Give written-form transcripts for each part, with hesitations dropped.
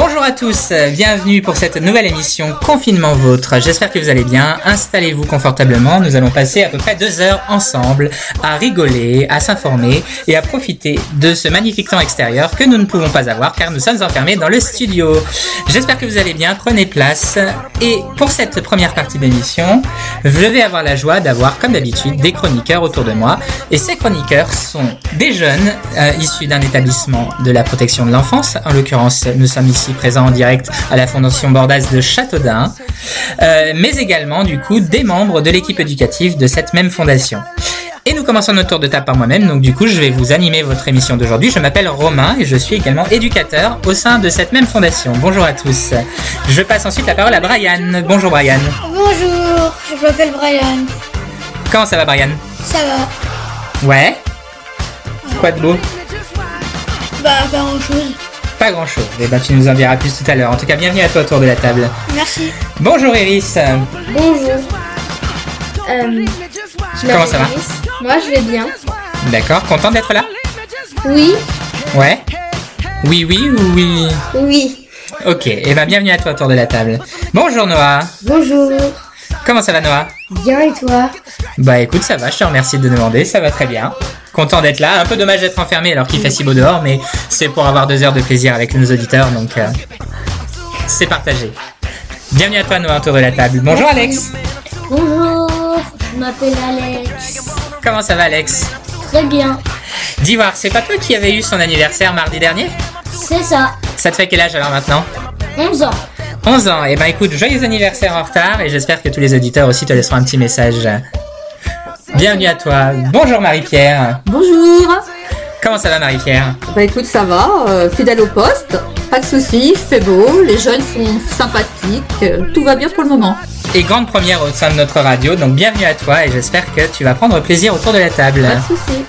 Bonjour à tous, bienvenue pour cette nouvelle émission Confinement Vôtre. J'espère que vous allez bien, installez-vous confortablement, nous allons passer à peu près 2 heures ensemble à rigoler, à s'informer et à profiter de ce magnifique temps extérieur que nous ne pouvons pas avoir car nous sommes enfermés dans le studio. J'espère que vous allez bien, prenez place et pour cette première partie d'émission, je vais avoir la joie d'avoir comme d'habitude des chroniqueurs autour de moi et ces chroniqueurs sont des jeunes issus d'un établissement de la protection de l'enfance, en l'occurrence nous sommes ici présent en direct à la Fondation Bordas de Châteaudun, mais également du coup des membres de l'équipe éducative de cette même fondation. Et nous commençons notre tour de table par moi-même, donc du coup je vais vous animer votre émission d'aujourd'hui. Je m'appelle Romain et je suis également éducateur au sein de cette même fondation. Bonjour à tous. Je passe ensuite la parole à Brian. Bonjour Brian. Bonjour, je m'appelle Brian. Comment ça va Brian? Ça va. Ouais. Quoi de beau? Bah pas grand chose. Pas grand chose, et ben tu nous en diras plus tout à l'heure. En tout cas, bienvenue à toi autour de la table. Merci. Bonjour Iris. Bonjour. Comment ça va? Moi je vais bien. D'accord, content d'être là? Oui. Ouais? Oui, oui ou oui? Oui. Ok, et ben bienvenue à toi autour de la table. Bonjour Noah. Bonjour. Comment ça va Noah? Bien et toi? Bah écoute, ça va, je te remercie de demander, ça va très bien. Content d'être là, un peu dommage d'être enfermé alors qu'il fait si beau dehors, mais c'est pour avoir 2 heures de plaisir avec nos auditeurs, donc c'est partagé. Bienvenue à toi Noah autour de la table. Bonjour Alex. Bonjour, je m'appelle Alex. Comment ça va Alex? Très bien. Divoire, c'est pas toi qui avais eu son anniversaire mardi dernier? C'est ça. Ça te fait quel âge alors maintenant? 11 ans. 11 ans, et ben écoute, joyeux anniversaire en retard et j'espère que tous les auditeurs aussi te laisseront un petit message. Bienvenue à toi. Bonjour Marie-Pierre. Bonjour. Comment ça va Marie-Pierre? Bah écoute, ça va, fidèle au poste, pas de soucis, fait beau, les jeunes sont sympathiques, tout va bien pour le moment. Et grande première au sein de notre radio, donc bienvenue à toi et j'espère que tu vas prendre plaisir autour de la table. Pas de soucis.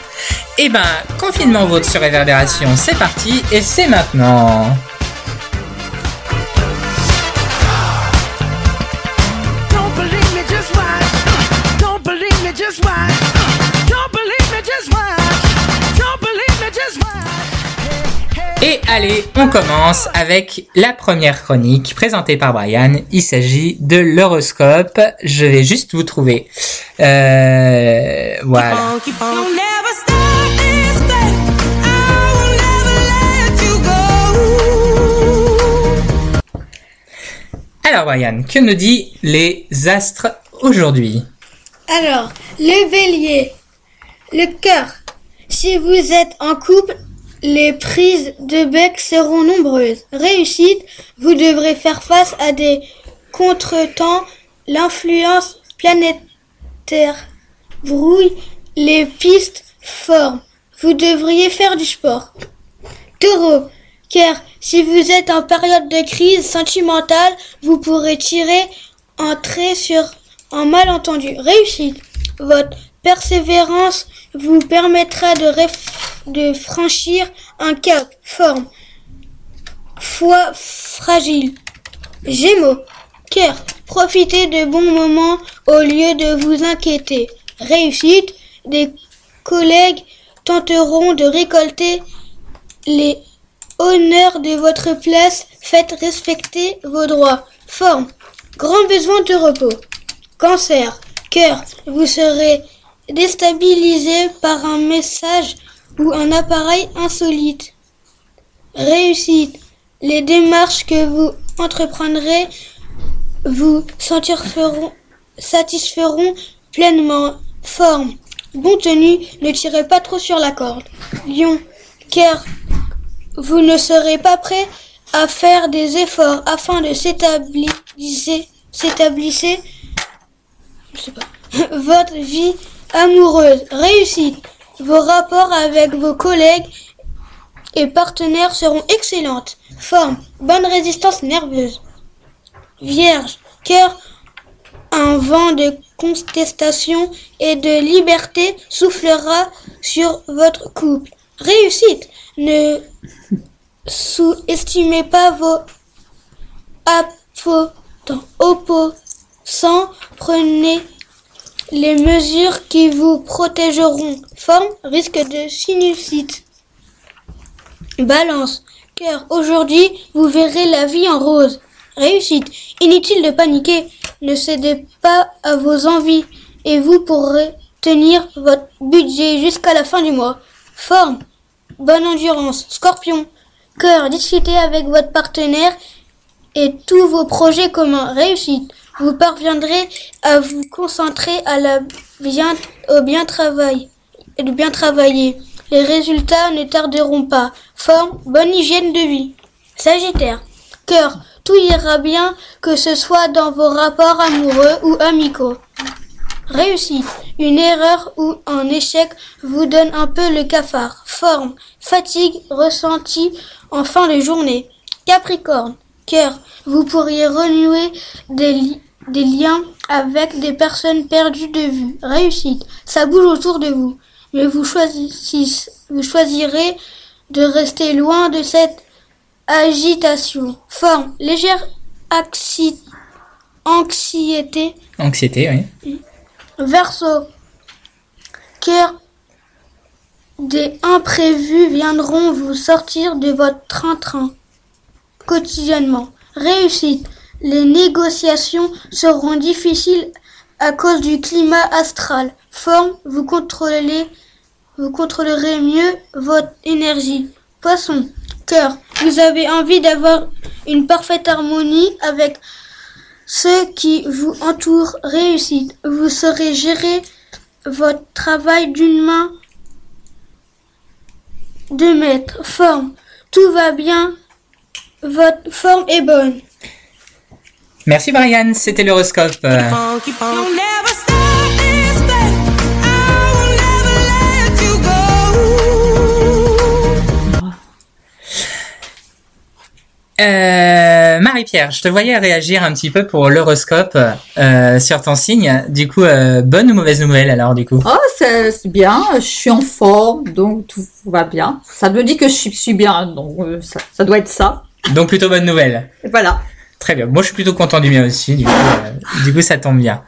Et ben, confinement vôtre sur Réverbération, c'est parti et c'est maintenant. Et allez, on commence avec la première chronique présentée par Brian. Il s'agit de l'horoscope. Je vais juste vous trouver. Voilà. Alors Brian, que nous dit les astres aujourd'hui? Alors, le bélier, le cœur. Si vous êtes en couple, les prises de bec seront nombreuses. Réussite, vous devrez faire face à des contretemps. L'influence planétaire brouille les pistes formes. Vous devriez faire du sport. Taureau, car si vous êtes en période de crise sentimentale, vous pourrez tirer un trait sur un malentendu. Réussite, votre persévérance vous permettra de franchir un cap. Forme, foi fragile. Gémeaux, cœur, profitez de bons moments au lieu de vous inquiéter. Réussite, des collègues tenteront de récolter les honneurs de votre place. Faites respecter vos droits. Forme, grand besoin de repos. Cancer, cœur, vous serez déstabilisé par un message ou un appareil insolite. Réussite, les démarches que vous entreprendrez vous satisferont pleinement. Forme, bon tenu, ne tirez pas trop sur la corde. Lion, car vous ne serez pas prêt à faire des efforts afin de s'établir votre vie amoureuse. Réussite, vos rapports avec vos collègues et partenaires seront excellentes. Forme, bonne résistance nerveuse. Vierge, cœur, un vent de contestation et de liberté soufflera sur votre couple. Réussite, ne sous-estimez pas vos opposants. Prenez les mesures qui vous protégeront. Forme, risque de sinusite. Balance, car aujourd'hui, vous verrez la vie en rose. Réussite. Inutile de paniquer. Ne cédez pas à vos envies et vous pourrez tenir votre budget jusqu'à la fin du mois. Forme. Bonne endurance. Scorpion. Cœur. Discutez avec votre partenaire et tous vos projets communs. Réussite. Vous parviendrez à vous concentrer au bien travailler. Les résultats ne tarderont pas. Forme, bonne hygiène de vie. Sagittaire. Cœur, tout ira bien, que ce soit dans vos rapports amoureux ou amicaux. Réussite. Une erreur ou un échec vous donne un peu le cafard. Forme, fatigue ressentie en fin de journée. Capricorne. Cœur, vous pourriez renouer des liens avec des personnes perdues de vue. Réussite. Ça bouge autour de vous. Mais vous choisirez de rester loin de cette agitation. Forme, légère anxiété. Anxiété, oui. Verseau, cœur, des imprévus viendront vous sortir de votre train-train quotidiennement. Réussite, les négociations seront difficiles à cause du climat astral. Forme, vous contrôlerez mieux votre énergie. Poisson, cœur, vous avez envie d'avoir une parfaite harmonie avec ceux qui vous entourent. Réussite, vous saurez gérer votre travail d'une main de maître. Forme, tout va bien, votre forme est bonne. Merci Marianne, c'était l'horoscope. Marie-Pierre, je te voyais réagir un petit peu pour l'horoscope sur ton signe. Du coup, bonne ou mauvaise nouvelle alors du coup ? Oh, c'est bien, je suis en forme, donc tout va bien. Ça me dit que je suis bien, donc ça doit être ça. Donc plutôt bonne nouvelle. Et voilà. Très bien, moi je suis plutôt content du mien aussi, du coup ça tombe bien.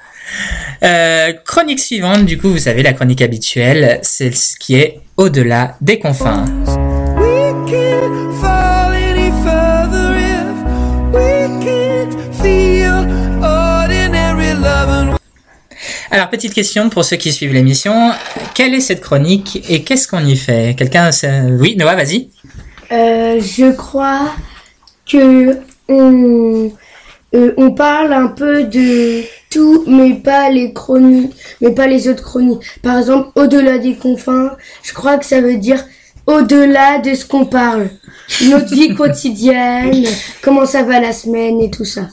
Chronique suivante, du coup vous savez la chronique habituelle, c'est ce qui est au-delà des confins. Alors, petite question pour ceux qui suivent l'émission. Quelle est cette chronique et qu'est-ce qu'on y fait ? Oui, Noah, vas-y. Je crois que on parle un peu de tout, mais pas les autres chroniques. Par exemple, au-delà des confins, je crois que ça veut dire au-delà de ce qu'on parle. Notre vie quotidienne, comment ça va la semaine et tout ça.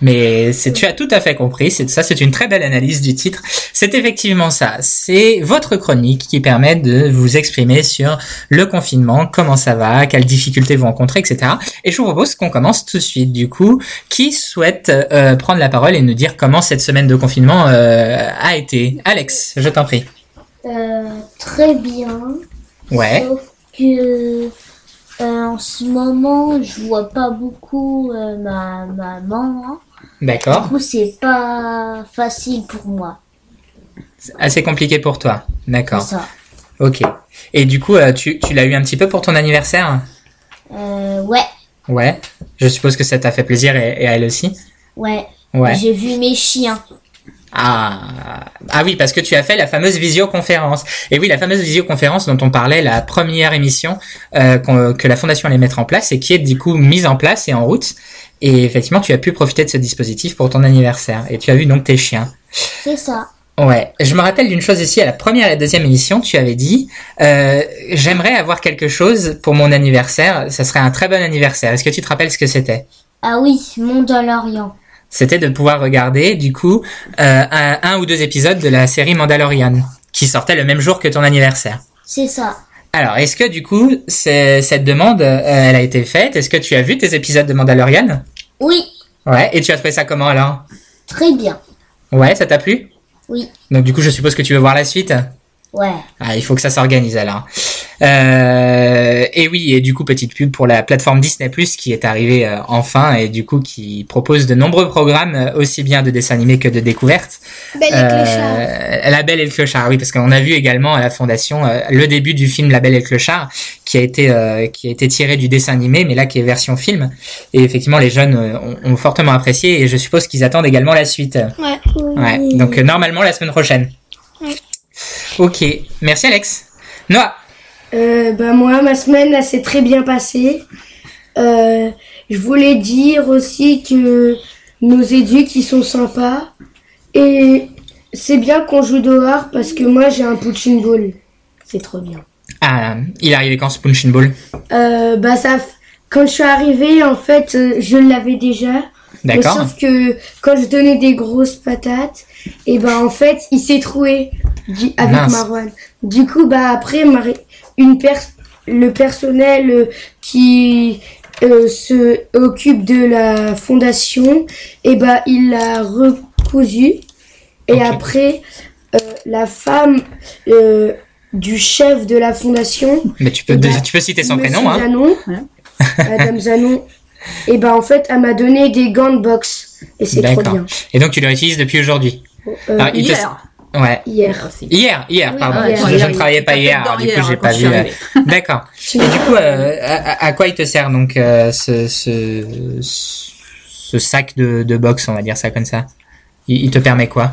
Mais tu as tout à fait compris, c'est une très belle analyse du titre. C'est effectivement ça, c'est votre chronique qui permet de vous exprimer sur le confinement, comment ça va, quelles difficultés vous rencontrez, etc. Et je vous propose qu'on commence tout de suite. Du coup, qui souhaite prendre la parole et nous dire comment cette semaine de confinement a été ? Alex, je t'en prie. Très bien. Ouais. Sauf que... en ce moment, je vois pas beaucoup ma maman. D'accord. Du coup, c'est pas facile pour moi. C'est assez compliqué pour toi. D'accord. C'est ça. Ok. Et du coup, tu l'as eu un petit peu pour ton anniversaire ? Ouais. Ouais. Je suppose que ça t'a fait plaisir et à elle aussi ? Ouais. Ouais. J'ai vu mes chiens. Ah oui, parce que tu as fait la fameuse visioconférence. Et oui, la fameuse visioconférence dont on parlait la première émission que la Fondation allait mettre en place et qui est du coup mise en place et en route. Et effectivement, tu as pu profiter de ce dispositif pour ton anniversaire. Et tu as vu donc tes chiens. C'est ça. Ouais. Je me rappelle d'une chose ici, à la première et la deuxième émission, tu avais dit « J'aimerais avoir quelque chose pour mon anniversaire. Ça serait un très bon anniversaire. » Est-ce que tu te rappelles ce que c'était ? Ah oui, Mandalorian. C'était de pouvoir regarder, du coup, un ou deux épisodes de la série Mandalorian, qui sortait le même jour que ton anniversaire. C'est ça. Alors, est-ce que, du coup, cette demande, elle a été faite ? Est-ce que tu as vu tes épisodes de Mandalorian ? Oui. Ouais, et tu as trouvé ça comment, alors ? Très bien. Ouais, ça t'a plu ? Oui. Donc, du coup, je suppose que tu veux voir la suite ? Ouais. Ah, il faut que ça s'organise, alors. Et oui, et du coup, petite pub pour la plateforme Disney Plus qui est arrivée enfin, et du coup qui propose de nombreux programmes, aussi bien de dessins animés que de découvertes. La Belle et le Clochard, oui, parce qu'on a vu également à la Fondation le début du film La Belle et le Clochard, qui a été tiré du dessin animé, mais là qui est version film. Et effectivement, les jeunes ont fortement apprécié, et je suppose qu'ils attendent également la suite. Ouais. Donc normalement la semaine prochaine. Ouais. Ok, merci Alex. Noah. Moi, ma semaine, là, s'est très bien passée. Je voulais dire aussi que nos éducs, ils sont sympas. Et c'est bien qu'on joue dehors parce que moi, j'ai un punching ball. C'est trop bien. Ah, il est arrivé quand ce punching ball ? Quand je suis arrivée, en fait, je l'avais déjà. D'accord. Sauf que quand je donnais des grosses patates, et en fait, il s'est troué avec Marwan. Du coup, après, le personnel qui se occupe de la fondation, il l'a recousu. Et okay. Après, la femme du chef de la fondation... Mais tu peux citer son prénom, hein. Zanon, Madame Zanon. Et en fait, elle m'a donné des gants de boxe. Et c'est trop bien. Et donc, tu les réutilises depuis aujourd'hui. Ouais. Hier, oui, pardon. Je ne travaillais pas hier, du coup, j'ai pas vu. D'accord. Et du coup, à quoi il te sert, donc, ce sac de boxe, on va dire ça comme ça? Il te permet quoi?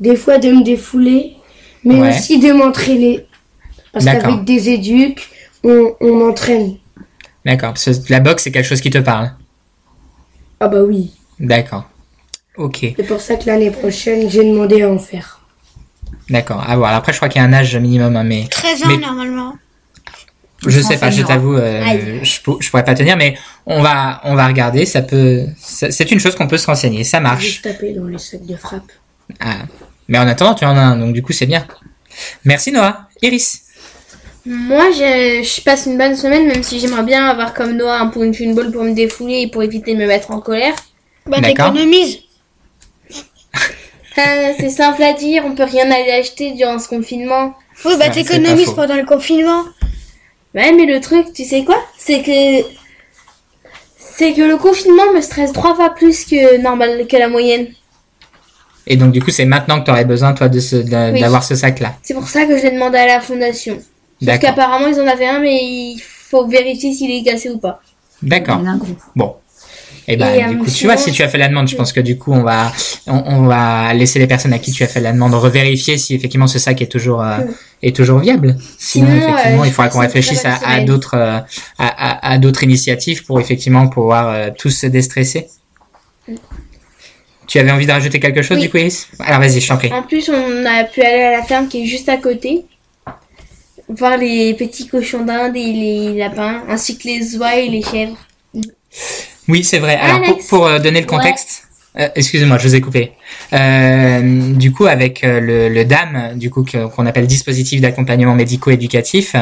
Des fois de me défouler, mais aussi de m'entraîner. Parce qu'avec des éducs, on m'entraîne. D'accord. Parce que la boxe, c'est quelque chose qui te parle? Ah oui. D'accord. Okay. C'est pour ça que l'année prochaine, j'ai demandé à en faire. D'accord, à voir. Après, je crois qu'il y a un âge minimum, mais... 13 ans, normalement. Je sais pas, je t'avoue, je pourrais pas te dire, mais on va regarder, c'est une chose qu'on peut se renseigner, ça marche. Juste taper dans les sacs de frappe. Ah, mais en attendant, tu en as un, donc du coup, c'est bien. Merci, Noah. Iris? Moi, je passe une bonne semaine, même si j'aimerais bien avoir comme Noah un punching ball pour me défouler et pour éviter de me mettre en colère. T'économises. C'est simple à dire, on peut rien aller acheter durant ce confinement. Oui, t'économises pendant le confinement. Ouais, mais le truc, tu sais quoi ? C'est que le confinement me stresse 3 fois plus que la moyenne. Et donc, du coup, c'est maintenant que t'aurais besoin, toi, d'avoir ce sac-là. C'est pour ça que je l'ai demandé à la fondation. Parce qu'apparemment, ils en avaient un, mais il faut vérifier s'il est cassé ou pas. D'accord. Bon. Et du coup, tu vois, si tu as fait la demande, je pense que du coup, on va laisser les personnes à qui tu as fait la demande revérifier si effectivement ce sac est toujours viable. Sinon effectivement, il faudra qu'on réfléchisse à d'autres initiatives pour effectivement pouvoir tous se déstresser. Tu avais envie de rajouter quelque chose du coup, Iris ? Alors vas-y, je t'en prie. En plus, on a pu aller à la ferme qui est juste à côté, voir les petits cochons d'Inde et les lapins, ainsi que les oies et les chèvres. Oui, c'est vrai. Alors, pour donner le contexte, excusez-moi, je vous ai coupé. Du coup, avec le DAME, du coup, qu'on appelle dispositif d'accompagnement médico-éducatif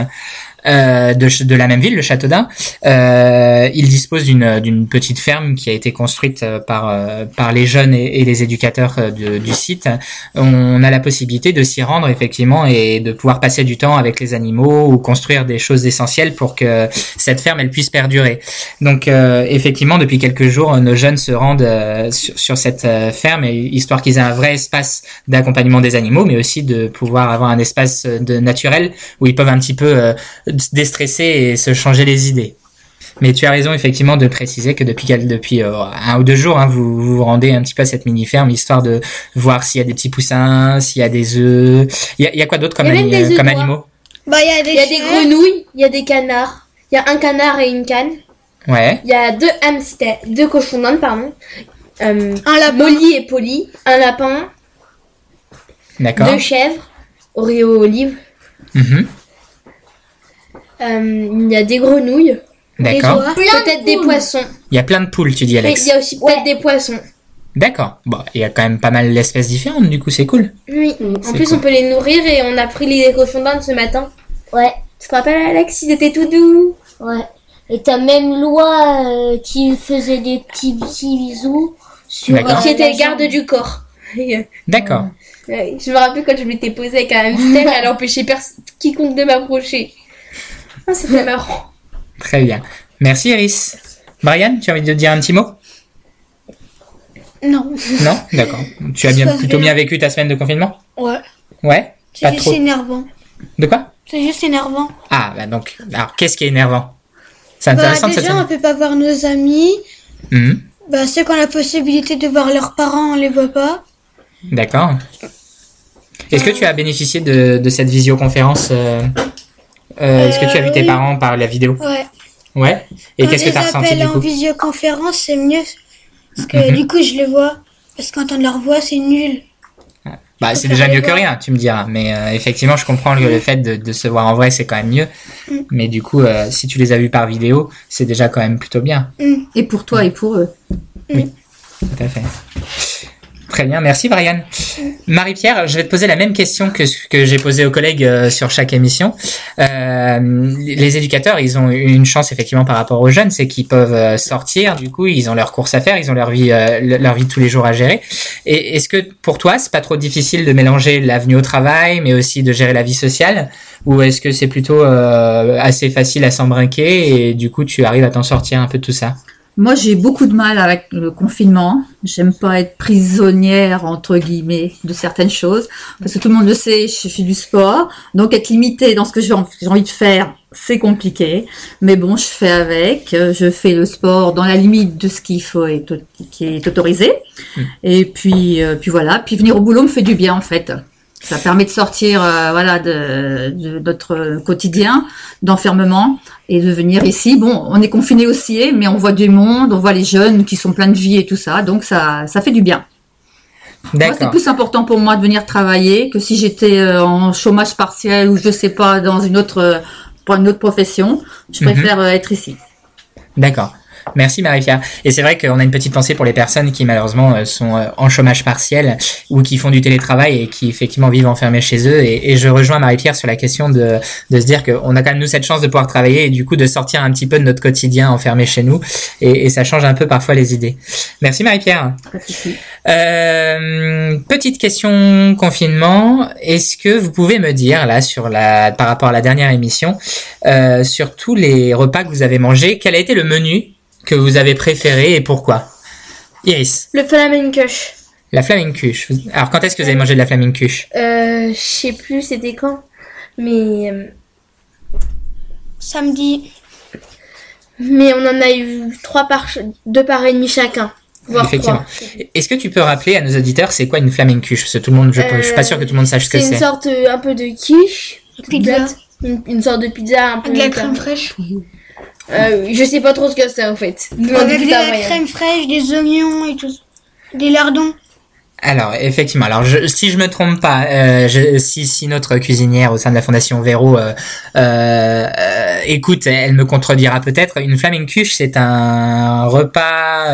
de la même ville, le Châteaudun, il dispose d'une petite ferme qui a été construite par les jeunes et les éducateurs du site. On a la possibilité de s'y rendre effectivement et de pouvoir passer du temps avec les animaux ou construire des choses essentielles pour que cette ferme elle puisse perdurer. Donc effectivement, depuis quelques jours, nos jeunes se rendent sur cette ferme, histoire qu'ils aient un vrai espace d'accompagnement des animaux, mais aussi de pouvoir avoir un espace naturel où ils peuvent un petit peu déstresser et se changer les idées. Mais tu as raison effectivement de préciser que depuis 1 ou 2 jours, vous vous rendez un petit peu à cette mini-ferme, histoire de voir s'il y a des petits poussins, s'il y a des œufs. Il y a quoi d'autre comme animaux ? Il y a des grenouilles, il y a des canards, il y a un canard et une canne. Ouais. Il y a 2 cochons d'Inde, pardon. Un lapin. Molly et Polly, un lapin. D'accord. 2 chèvres, Oreo, Olive. Mhm. Il y a des grenouilles. D'accord. Peut-être des poissons. Il y a plein de poules, tu dis, Alex. Mais il y a aussi peut-être des poissons. D'accord. Bon, il y a quand même pas mal d'espèces différentes, du coup, c'est cool. Oui. En plus, on peut les nourrir et on a pris les cochons d'Inde ce matin. Ouais. Tu te rappelles, Alex, ils étaient tout doux. Ouais. Et t'as même Loi qui faisait des petits bisous. Qui était garde du corps. D'accord. Je me rappelle quand je m'étais posée avec un hamster, elle empêchait quiconque de m'approcher. Oh, c'était marrant. Très bien. Merci Iris. Brian, tu as envie de dire un petit mot ? Non. Non ? D'accord. Tu as plutôt bien vécu ta semaine de confinement ? Ouais. Ouais ? C'est juste énervant. De quoi ? C'est juste énervant. Ah, bah donc, alors qu'est-ce qui est énervant ? C'est intéressant déjà, on ne peut pas voir nos amis. Mm-hmm. Bah, ceux qui ont la possibilité de voir leurs parents, on ne les voit pas. D'accord. Est-ce que tu as bénéficié de cette visioconférence est-ce que tu as vu tes parents par la vidéo ? Ouais. Ouais. Et qu'est-ce que tu as ressenti du coup ? En visioconférence, c'est mieux. Parce que du coup, je les vois. Parce qu'entendre leur voix, c'est nul. Bah, c'est déjà mieux que rien, tu me diras. Mais effectivement, je comprends que le fait de se voir en vrai, c'est quand même mieux. Mmh. Mais du coup, si tu les as vus par vidéo, c'est déjà quand même plutôt bien. Mmh. Et pour toi et pour eux. Mmh. Oui, tout à fait. Très bien, merci Brian. Marie-Pierre, je vais te poser la même question que ce que j'ai posé aux collègues sur chaque émission. Les éducateurs, ils ont une chance effectivement par rapport aux jeunes, c'est qu'ils peuvent sortir, du coup, ils ont leurs courses à faire, ils ont leur vie de tous les jours à gérer. Et est-ce que pour toi, c'est pas trop difficile de mélanger l'avenue au travail, mais aussi de gérer la vie sociale ? Ou est-ce que c'est plutôt assez facile à s'embrinquer et du coup, tu arrives à t'en sortir un peu de tout ça ? Moi, j'ai beaucoup de mal avec le confinement. J'aime pas être prisonnière, entre guillemets, de certaines choses. Parce que tout le monde le sait, je fais du sport. Donc, être limitée dans ce que j'ai envie de faire, c'est compliqué. Mais bon, je fais avec. Je fais le sport dans la limite de ce qu'il faut et qui est autorisé. Et puis voilà. Puis venir au boulot me fait du bien, en fait. Ça permet de sortir de notre quotidien d'enfermement et de venir ici. Bon, on est confinés aussi, mais on voit du monde, on voit les jeunes qui sont pleins de vie et tout ça. Donc, ça fait du bien. D'accord. Moi, c'est plus important pour moi de venir travailler que si j'étais en chômage partiel ou je sais pas, pour une autre profession. Je préfère être ici. D'accord. Merci Marie-Pierre. Et c'est vrai qu'on a une petite pensée pour les personnes qui malheureusement sont en chômage partiel ou qui font du télétravail et qui effectivement vivent enfermés chez eux. Et je rejoins Marie-Pierre sur la question de se dire qu'on a quand même nous cette chance de pouvoir travailler et du coup de sortir un petit peu de notre quotidien enfermé chez nous. Et ça change un peu parfois les idées. Merci Marie-Pierre. Merci. Petite question confinement. Est-ce que vous pouvez me dire là par rapport à la dernière émission sur tous les repas que vous avez mangés, quel a été le menu que vous avez préféré et pourquoi? Iris. Le flamencuche. La flamencuche. Alors, quand est-ce que vous avez mangé de la flamencuche? Je sais plus, c'était quand. Mais... samedi. Mais on en a eu 2 parts et demi chacun. Voire effectivement. 3. Est-ce que tu peux rappeler à nos auditeurs c'est quoi une flamencuche? Parce que tout le monde, je suis pas sûre que tout le monde sache ce que c'est. C'est une sorte un peu de quiche. Pizza. Une sorte de pizza un peu... de la crème fraîche. Je sais pas trop ce que c'est en fait. Avec de la crème fraîche, des oignons et tout, des lardons. Alors effectivement, si je me trompe pas, si notre cuisinière au sein de la Fondation Véro écoute, elle me contredira peut-être. Une flamencuche, c'est un repas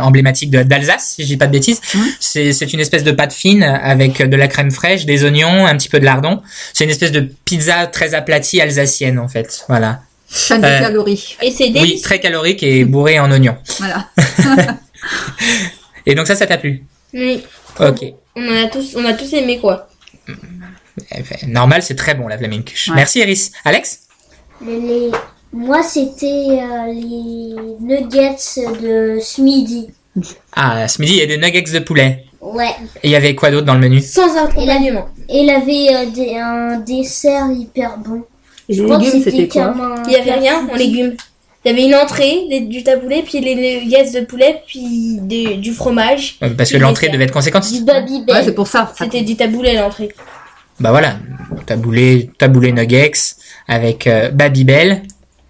emblématique d'Alsace, si je dis pas de bêtises. Mmh. C'est une espèce de pâte fine avec de la crème fraîche, des oignons, un petit peu de lardons. C'est une espèce de pizza très aplatie alsacienne en fait. Voilà. Plein de calories. Et c'est délicieux. Oui, très calorique et bourré en oignons. Voilà. Et donc ça t'a plu? Oui. Ok. On a tous aimé quoi. Normal, c'est très bon la flamencuche. Ouais. Merci Iris. Alex? Moi, c'était les nuggets de ce midi. Ah, ce midi, il y a des nuggets de poulet. Ouais. Et il y avait quoi d'autre dans le menu? Sans accompagnement. Il avait un dessert hyper bon. Et les légumes, c'était quoi? Il n'y avait rien en légumes. Il y avait une entrée, du taboulet, puis les nuggets de poulet, puis du fromage. Parce que l'entrée devait être conséquente. Du Babybel. Ouais, c'est pour ça. C'était du taboulet l'entrée. Bah voilà, taboulet nuggets avec Babybel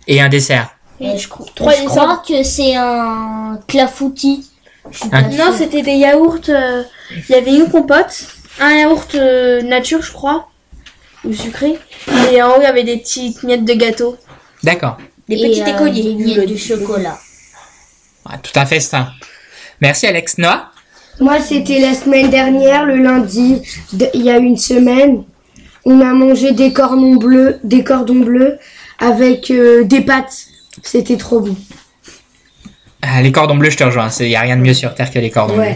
et un dessert. Et je crois que c'est un clafoutis. Non, c'était des yaourts. Il y avait une compote, un yaourt nature, je crois. Ou sucré. Et en haut, il y avait des petites miettes de gâteau. D'accord. Des petits écoliers. Des miettes de chocolat. Ah, tout un festin. Merci Alex. Noah ? Moi, c'était la semaine dernière, le lundi, il y a une semaine. On a mangé des cordons bleus avec des pâtes. C'était trop bon. Ah, les cordons bleus, je te rejoins. Il n'y a rien de mieux sur Terre que les cordons bleus.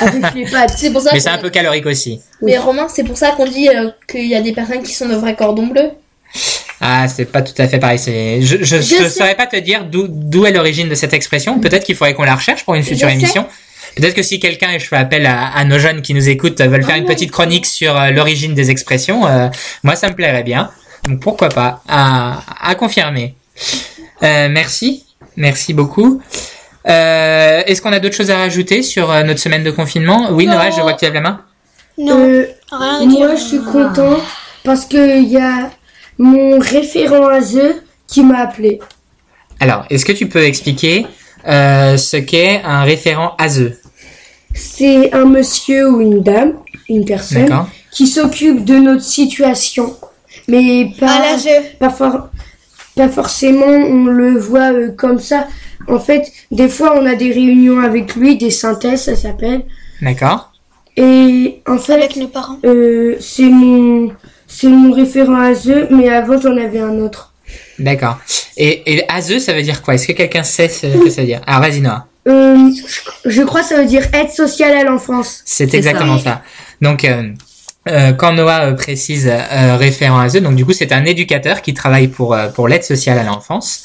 avec les pâtes. C'est pour ça mais c'est un peu calorique aussi. Mais oui. Romain, c'est pour ça qu'on dit qu'il y a des personnes qui sont de vrais cordons bleus. Ah, c'est pas tout à fait pareil. C'est... Je saurais pas te dire d'où est l'origine de cette expression. Peut-être qu'il faudrait qu'on la recherche pour une future émission. Peut-être que si quelqu'un, et je fais appel à nos jeunes qui nous écoutent, veulent faire une petite chronique sur l'origine des expressions, moi ça me plairait bien. Donc pourquoi pas, à confirmer. Merci beaucoup. Est-ce qu'on a d'autres choses à rajouter sur notre semaine de confinement? Oui, Nora, je vois que tu lèves la main. Non, rien à dire. Moi je suis contente parce qu'il y a mon référent ASE qui m'a appelé. Alors, est-ce que tu peux expliquer ce qu'est un référent ASE? C'est un monsieur ou une dame, une personne, d'accord, qui s'occupe de notre situation. Mais pas forcément on le voit comme ça. En fait, des fois on a des réunions avec lui, des synthèses ça s'appelle. D'accord. Et en fait, avec nos parents. C'est mon référent ASE, mais avant j'en avais un autre. D'accord. Et ASE ça veut dire quoi? Est-ce que quelqu'un sait ce que ça veut dire? Alors vas-y Noah. Je crois que ça veut dire aide sociale à l'enfance. C'est exactement ça. Donc quand Noah précise référent ASE, donc du coup c'est un éducateur qui travaille pour l'aide sociale à l'enfance,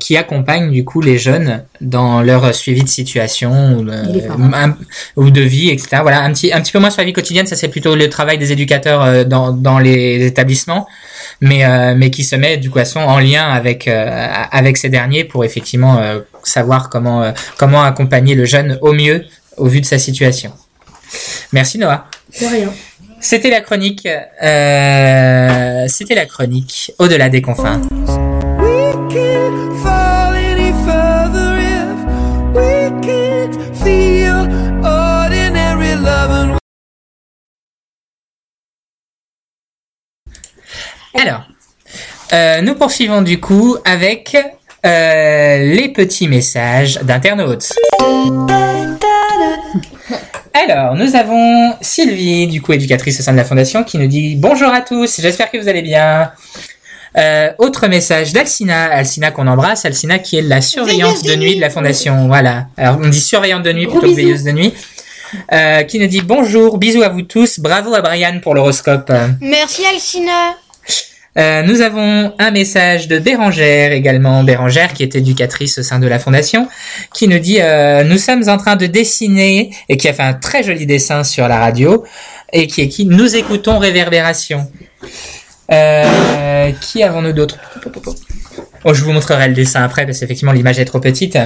qui accompagne du coup les jeunes dans leur suivi de situation ou de vie, etc. Voilà, un petit peu moins sur la vie quotidienne, ça c'est plutôt le travail des éducateurs dans les établissements, mais qui se met du coup en lien avec ces derniers pour effectivement savoir comment accompagner le jeune au mieux au vu de sa situation. Merci Noah. De rien. C'était la chronique Au-delà des confins. Alors, nous poursuivons du coup avec les petits messages d'internautes. Alors, nous avons Sylvie, du coup éducatrice au sein de la Fondation, qui nous dit « Bonjour à tous, j'espère que vous allez bien ». Autre message d'Alcina, qu'on embrasse, Alcina qui est la surveillante de nuit de la Fondation, voilà. Alors, on dit surveillante de nuit plutôt que veilleuse de nuit. Qui nous dit « Bonjour, bisous à vous tous, bravo à Brian pour l'horoscope ». Merci Alcina. Nous avons un message de Bérangère également, Bérangère qui est éducatrice au sein de la Fondation, qui nous dit nous sommes en train de dessiner, et qui a fait un très joli dessin sur la radio, et qui est qui nous écoutons Réverbération. Qui avons-nous d'autres? Je vous montrerai le dessin après parce qu'effectivement l'image est trop petite.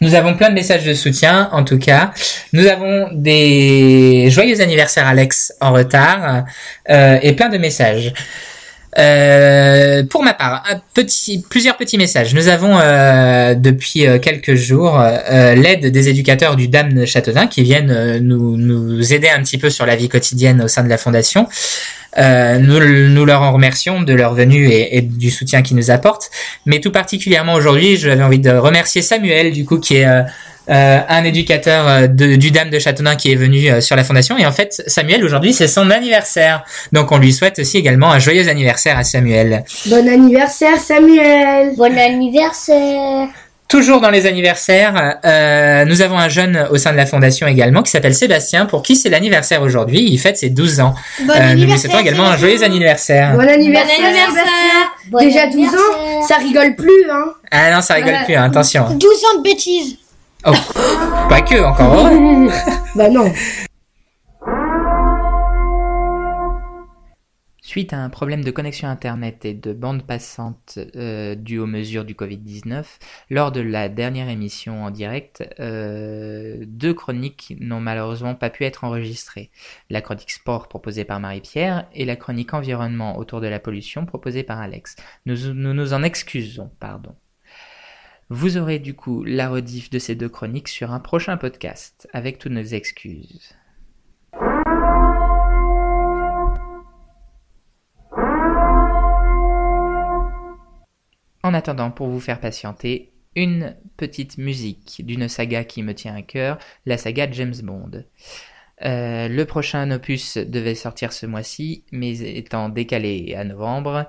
Nous avons plein de messages de soutien, en tout cas. Nous avons des joyeux anniversaires Alex en retard et plein de messages. Pour ma part, plusieurs petits messages. Nous avons depuis quelques jours l'aide des éducateurs du DAME de Châteaudun qui viennent nous aider un petit peu sur la vie quotidienne au sein de la Fondation. Nous leur en remercions de leur venue et du soutien qu'ils nous apportent. Mais tout particulièrement aujourd'hui, j'avais envie de remercier Samuel, du coup, qui est un éducateur du DAME de Châteaudun qui est venu sur la Fondation. Et en fait, Samuel, aujourd'hui, c'est son anniversaire. Donc, on lui souhaite aussi également un joyeux anniversaire à Samuel. Bon anniversaire, Samuel! Bon anniversaire! Toujours dans les anniversaires, nous avons un jeune au sein de la Fondation également qui s'appelle Sébastien, pour qui c'est l'anniversaire aujourd'hui. Il fête ses 12 ans. Bon anniversaire, nous souhaitons également un joyeux anniversaire. Bon anniversaire, Sébastien. Déjà 12 ans, ça rigole plus, hein. Ah non, ça rigole plus, hein, attention. 12 ans de bêtises. Oh, pas que, encore heureux. Bah non. Suite à un problème de connexion Internet et de bande passante due aux mesures du Covid-19, lors de la dernière émission en direct, deux chroniques n'ont malheureusement pas pu être enregistrées. La chronique sport proposée par Marie-Pierre et la chronique environnement autour de la pollution proposée par Alex. Nous nous en excusons, pardon. Vous aurez du coup la rediff de ces deux chroniques sur un prochain podcast, avec toutes nos excuses. En attendant, pour vous faire patienter, une petite musique d'une saga qui me tient à cœur, la saga James Bond. Le prochain opus devait sortir ce mois-ci, mais étant décalé à novembre,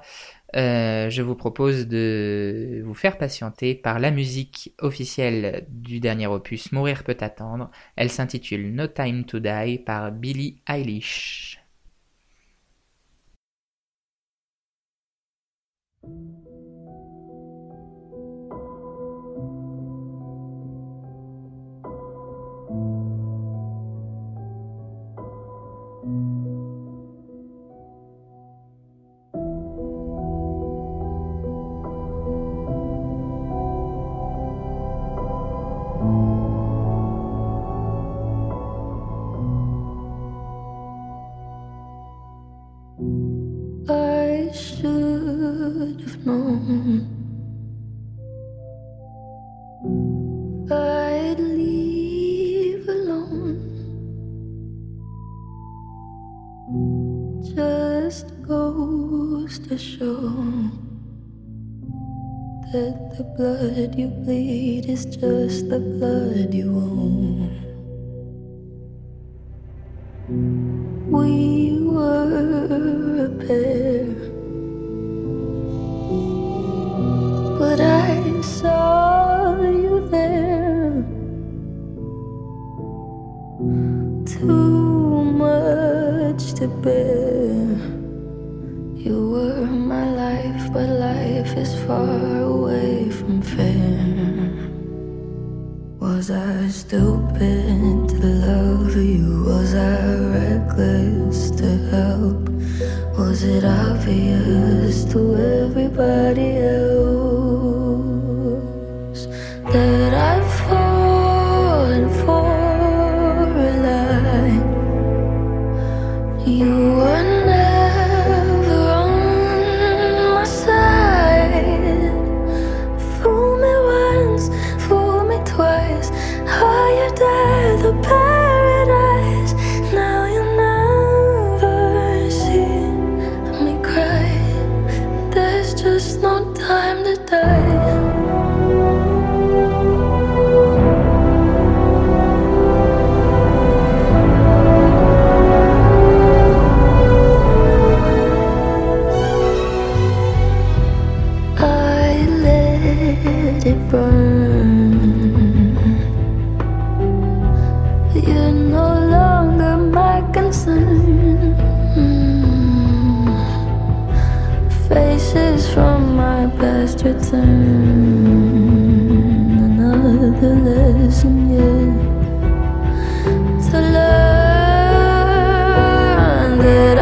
Je vous propose de vous faire patienter par la musique officielle du dernier opus Mourir peut attendre. Elle s'intitule No Time to Die par Billie Eilish. I'd leave alone. Just goes to show that the blood you bleed is just the blood you own. We were a pair, but I saw you there. Too much to bear. You were my life, but life is far away from fair. Was I stupid to love you? Was I reckless to help? Was it obvious to everybody else that I've fallen for a lie? You were never on my side. Fool me once, fool me twice. How you dare the paradise? Now you'll never see me cry. There's just no time to die. From my past return, another lesson yet to learn that I.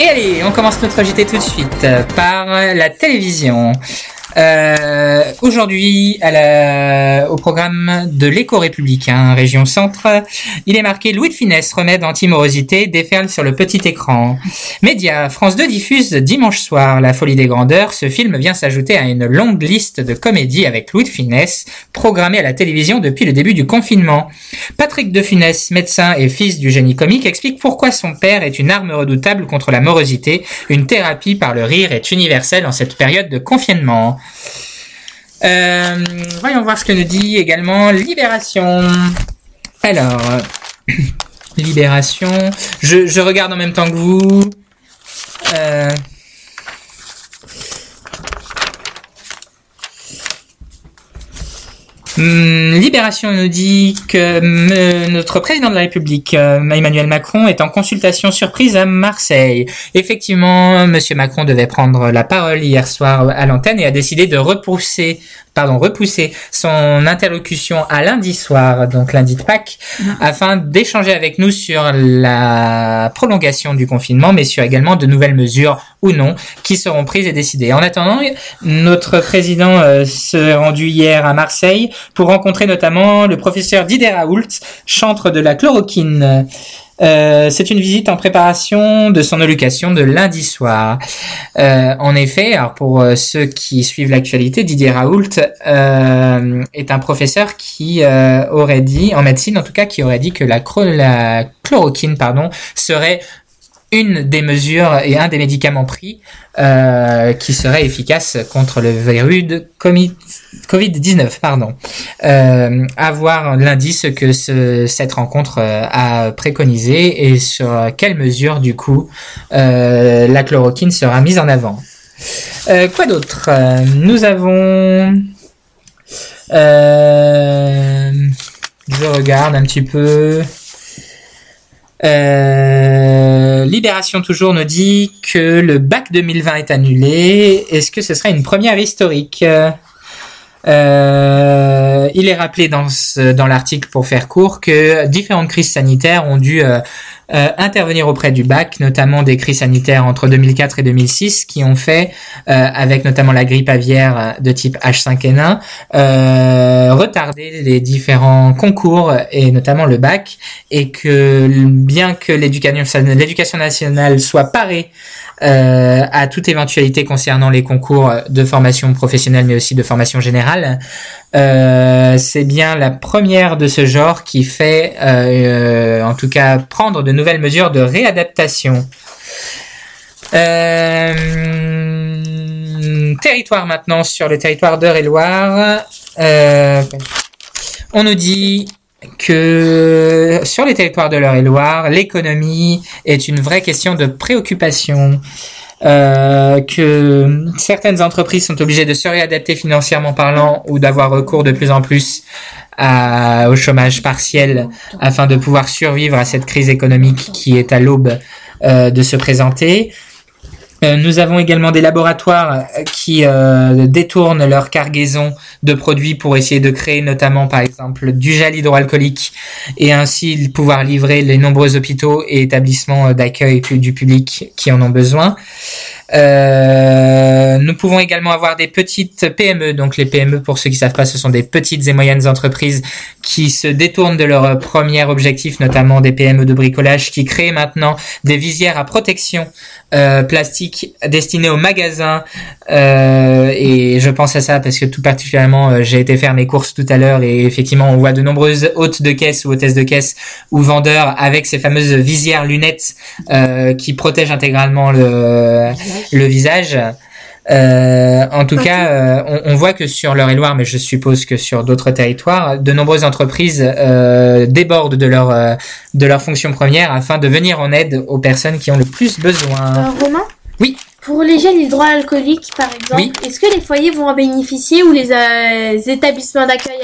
Et allez, on commence notre JT tout de suite par la télévision. Aujourd'hui, au programme de l'Éco-républicain, région centre, il est marqué Louis de Funès, remède anti-morosité, déferle sur le petit écran. Média, France 2 diffuse dimanche soir La folie des grandeurs. Ce film vient s'ajouter à une longue liste de comédies avec Louis de Funès, programmée à la télévision depuis le début du confinement. Patrick de Funès, médecin et fils du génie comique, explique pourquoi son père est une arme redoutable contre la morosité. Une thérapie par le rire est universelle en cette période de confinement. Voyons voir ce que nous dit également Libération. Alors, Libération. Je regarde en même temps que vous. Libération nous dit que notre président de la République, Emmanuel Macron, est en consultation surprise à Marseille. Effectivement, Monsieur Macron devait prendre la parole hier soir à l'antenne et a décidé de repousser son interlocution à lundi soir, donc lundi de Pâques, afin d'échanger avec nous sur la prolongation du confinement, mais sur également de nouvelles mesures ou non qui seront prises et décidées. En attendant, notre président s'est rendu hier à Marseille pour rencontrer notamment le professeur Didier Raoult, chantre de la chloroquine. C'est une visite en préparation de son allocution de lundi soir. En effet, alors pour ceux qui suivent l'actualité, Didier Raoult est un professeur qui aurait dit, en médecine en tout cas, qui aurait dit que la chloroquine, serait une des mesures et un des médicaments pris qui serait efficace contre le virus de Covid-19. À voir lundi ce que cette rencontre a préconisé et sur quelle mesure, du coup, la chloroquine sera mise en avant. Quoi d'autre ? Nous avons... je regarde un petit peu... Libération toujours nous dit que le bac 2020 est annulé. Est-ce que ce serait une première historique ? Il est rappelé dans l'article, pour faire court, que différentes crises sanitaires ont dû intervenir auprès du bac, notamment des crises sanitaires entre 2004 et 2006 qui ont fait, avec notamment la grippe aviaire de type H5N1, retarder les différents concours et notamment le bac, et que bien que l'éducation nationale soit parée à toute éventualité concernant les concours de formation professionnelle mais aussi de formation générale, c'est bien la première de ce genre qui fait en tout cas prendre de nouvelles mesures de réadaptation. Territoire maintenant, sur le territoire d'Eure-et-Loire, on nous dit que sur les territoires de l'Eure-et-Loire, l'économie est une vraie question de préoccupation. Que certaines entreprises sont obligées de se réadapter financièrement parlant ou d'avoir recours de plus en plus au chômage partiel afin de pouvoir survivre à cette crise économique qui est à l'aube de se présenter. Nous avons également des laboratoires qui détournent leur cargaison de produits pour essayer de créer notamment, par exemple, du gel hydroalcoolique et ainsi pouvoir livrer les nombreux hôpitaux et établissements d'accueil du public qui en ont besoin. Nous pouvons également avoir des petites PME. Donc les PME, pour ceux qui ne savent pas, ce sont des petites et moyennes entreprises qui se détournent de leur premier objectif, notamment des PME de bricolage, qui créent maintenant des visières à protection plastique destinées aux magasins. Et je pense à ça parce que tout particulièrement, j'ai été faire mes courses tout à l'heure et effectivement, on voit de nombreuses hôtes de caisse ou hôtesses de caisse ou vendeurs avec ces fameuses visières lunettes qui protègent intégralement le visage. En tout cas, on voit que sur l'Eure-et-Loire, mais je suppose que sur d'autres territoires, de nombreuses entreprises débordent de leur fonction première afin de venir en aide aux personnes qui ont le plus besoin. Romain ? Oui. Pour les gels hydroalcooliques, par exemple, oui. Est-ce que les foyers vont en bénéficier ou les établissements d'accueil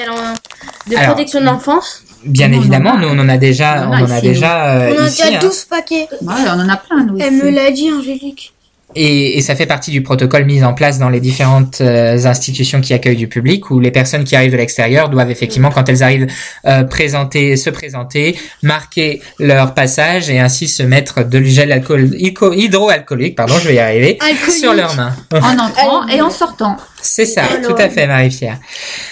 de protection de l'enfance ? Bien évidemment, nous on en a déjà ici. On en a déjà 12 paquets. Ouais, on en a plein, nous. Elle me l'a dit, Angélique. Et ça fait partie du protocole mis en place dans les différentes institutions qui accueillent du public, où les personnes qui arrivent de l'extérieur doivent effectivement, quand elles arrivent, se présenter, marquer leur passage et ainsi se mettre de gel hydroalcoolique, sur leurs mains. En entrant et en sortant. C'est ça, tout à fait, Marie-Pierre.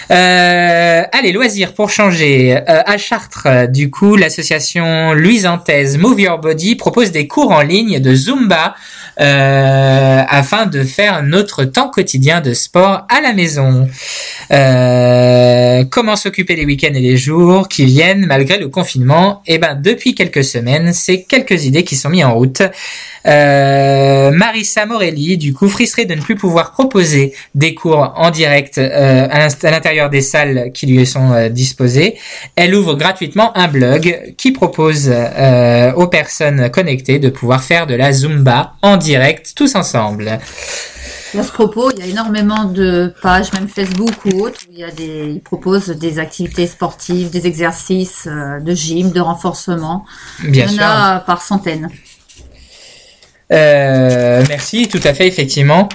Allez, loisirs pour changer. À Chartres, du coup, l'association Louisanthèse Move Your Body propose des cours en ligne de Zumba afin de faire notre temps quotidien de sport à la maison. Comment s'occuper les week-ends et les jours qui viennent malgré le confinement ? Eh ben, depuis quelques semaines, c'est quelques idées qui sont mises en route. Marissa Morelli, du coup, frisserait de ne plus pouvoir proposer des cours en direct à l'intérieur des salles qui lui sont disposées. Elle ouvre gratuitement un blog qui propose aux personnes connectées de pouvoir faire de la Zumba en direct tous ensemble. À ce propos, il y a énormément de pages, même Facebook ou autres, où ils proposent des activités sportives, des exercices de gym, de renforcement. Il y en a par centaines. Merci, tout à fait, effectivement.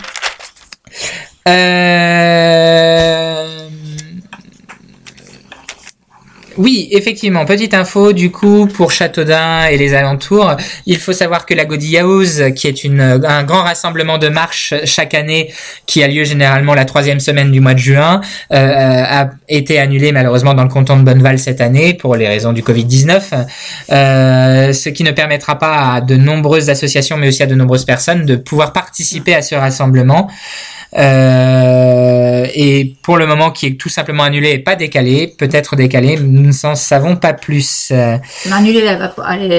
Oui, effectivement. Petite info, du coup, pour Châteaudun et les alentours, il faut savoir que la Godillause, qui est un grand rassemblement de marches chaque année, qui a lieu généralement la troisième semaine du mois de juin, a été annulée malheureusement dans le canton de Bonneval cette année pour les raisons du Covid-19, ce qui ne permettra pas à de nombreuses associations, mais aussi à de nombreuses personnes, de pouvoir participer à ce rassemblement. Et pour le moment qui est tout simplement annulé et pas décalé, peut-être décalé, nous n'en savons pas plus. Annulé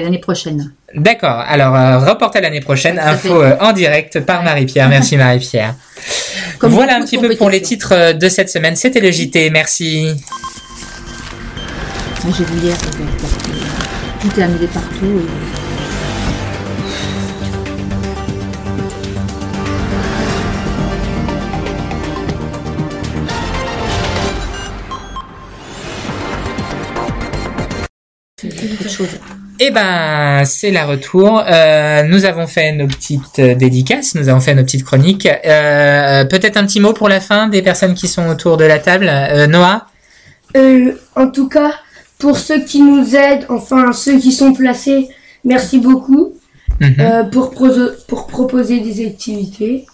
l'année prochaine. D'accord, alors reporté à l'année prochaine, info en direct par Marie-Pierre. Merci Marie-Pierre. Voilà un petit peu pour les titres de cette semaine, c'était le JT, merci. J'ai vu hier, tout est annulé partout. Eh ben, c'est la retour. Nous avons fait nos petites dédicaces, nous avons fait nos petites chroniques. Peut-être un petit mot pour la fin des personnes qui sont autour de la table. Noah ? En tout cas, pour ceux qui nous aident, enfin ceux qui sont placés, merci beaucoup pour proposer des activités.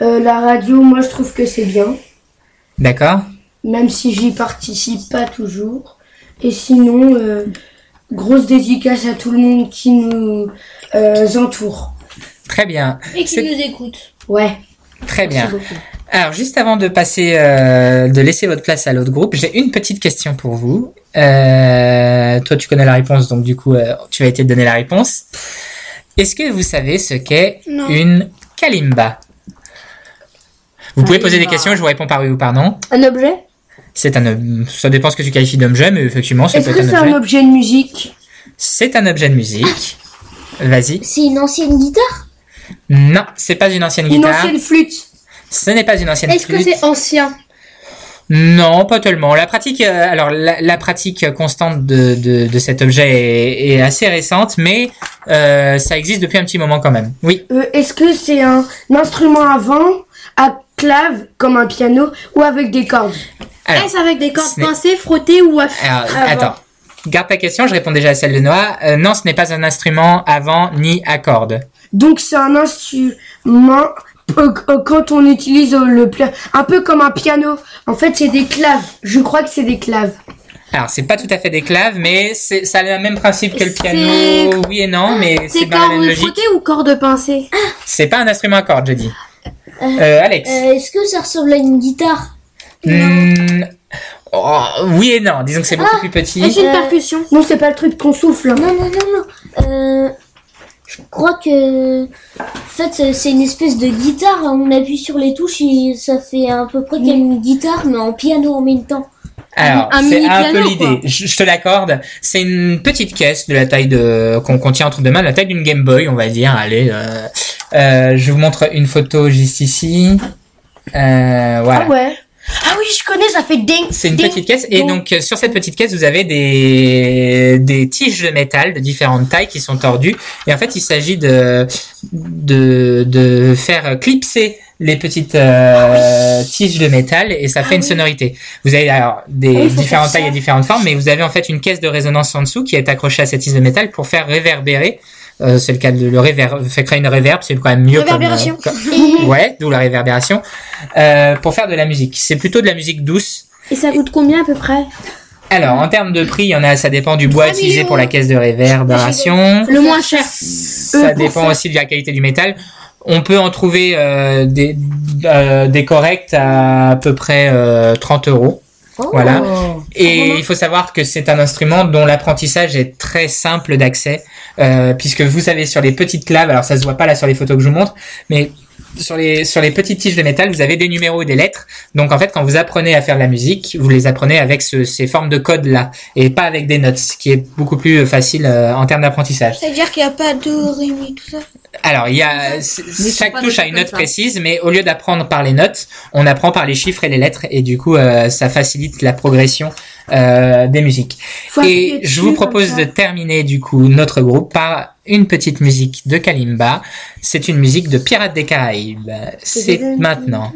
La radio, moi je trouve que c'est bien. D'accord. Même si j'y participe pas toujours. Et sinon... grosse dédicace à tout le monde qui nous entoure. Très bien. Et qui nous écoute. Ouais. Très bien. Alors, juste avant de passer, de laisser votre place à l'autre groupe, j'ai une petite question pour vous. Toi, tu connais la réponse, donc du coup, tu vas essayer de donner la réponse. Est-ce que vous savez ce qu'est une kalimba ? Vous pouvez poser des questions, je vous réponds par oui ou par non. Un objet ? Ça dépend ce que tu qualifies d'objet, mais effectivement, ça peut être un objet. Est-ce que c'est un objet de musique ? C'est un objet de musique. Vas-y. C'est une ancienne guitare ? Non, c'est pas une ancienne guitare. Une ancienne flûte ? Ce n'est pas une ancienne flûte. Est-ce que c'est ancien ? Non, pas tellement. La pratique, la pratique constante de cet objet est assez récente, mais ça existe depuis un petit moment quand même. Oui. Est-ce que c'est un instrument à vent, à clave, comme un piano, ou avec des cordes ? Est-ce avec des cordes pincées, frottées ou à attends, garde ta question, je réponds déjà à celle de Noah. Non, ce n'est pas un instrument à vent ni à cordes. Donc c'est un instrument quand on utilise un peu comme un piano. En fait, c'est des claves. Je crois que c'est des claves. Alors, c'est pas tout à fait des claves, mais ça a le même principe que le piano. Oui et non, mais c'est pas la même logique. C'est cordes frottées ou cordes pincées ? C'est pas un instrument à cordes, j'ai dit. Alex. Est-ce que ça ressemble à une guitare ? Oui et non, disons que c'est beaucoup plus petit. Est-ce une percussion ? Non, c'est pas le truc qu'on souffle. Non. Je crois que en fait c'est une espèce de guitare. On appuie sur les touches et ça fait à peu près comme une guitare mais en piano en même temps. Alors, c'est un peu l'idée. Je te l'accorde. C'est une petite caisse de la taille qu'on tient entre deux mains, la taille d'une Game Boy, on va dire. Allez, je vous montre une photo juste ici. Voilà. Ah ouais. Ah oui, je connais, ça fait ding. C'est une petite caisse. Et donc, sur cette petite caisse, vous avez des tiges de métal de différentes tailles qui sont tordues. Et en fait, il s'agit de faire clipser les petites tiges de métal et ça fait une sonorité. Vous avez alors des différentes tailles et différentes formes, mais vous avez en fait une caisse de résonance en dessous qui est accrochée à cette tige de métal pour faire réverbérer. C'est le cas de le réverb, fait créer une réverb, c'est quand même mieux comme ouais, d'où la réverbération pour faire de la musique. C'est plutôt de la musique douce. Et ça coûte combien à peu près? Alors, en termes de prix, il y en a, ça dépend du bois utilisé pour la caisse de réverbération. Le moins cher. Ça dépend aussi de la qualité du métal. On peut en trouver des corrects à peu près 30 €. Voilà. Et il faut savoir que c'est un instrument dont l'apprentissage est très simple d'accès, puisque vous savez, sur les petites claves, alors ça se voit pas là sur les photos que je vous montre, mais sur les petites tiges de métal, vous avez des numéros et des lettres. Donc en fait, quand vous apprenez à faire de la musique, vous les apprenez avec ces formes de code là, et pas avec des notes, ce qui est beaucoup plus facile en termes d'apprentissage. C'est-à-dire qu'il n'y a pas de ré, mi, tout ça. Alors, il y a chaque touche a une note précise, mais au lieu d'apprendre par les notes, on apprend par les chiffres et les lettres, et du coup, ça facilite la progression des musiques. Et je vous propose de terminer du coup notre groupe par une petite musique de Kalimba. C'est une musique de Pirates des Caraïbes. C'est maintenant.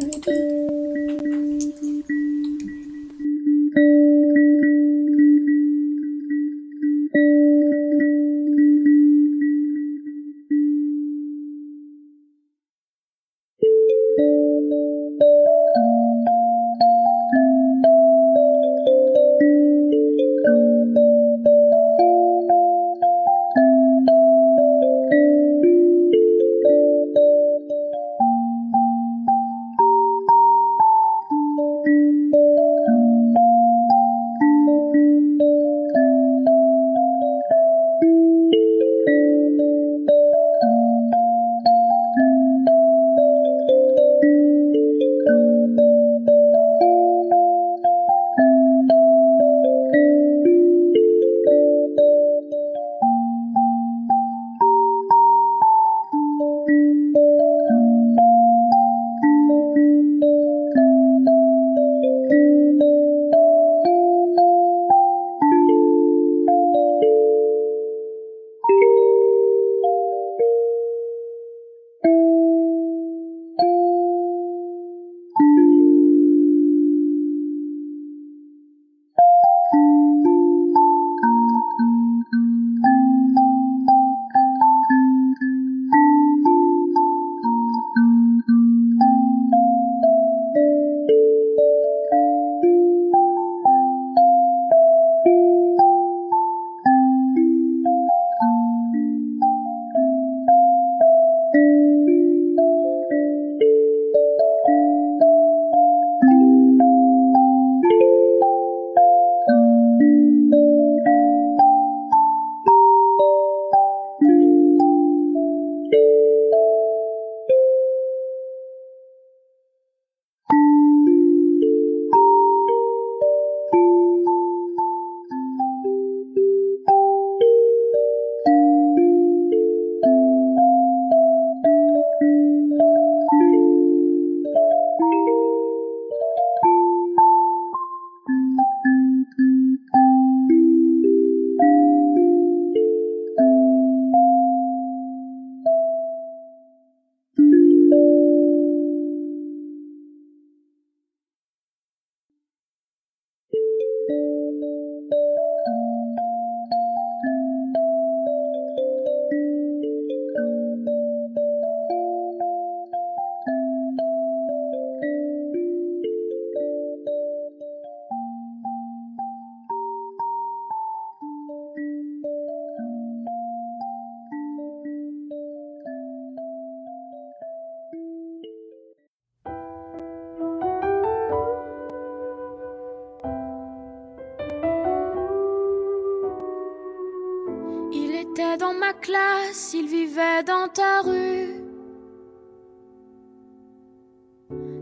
S'il vivait dans ta rue,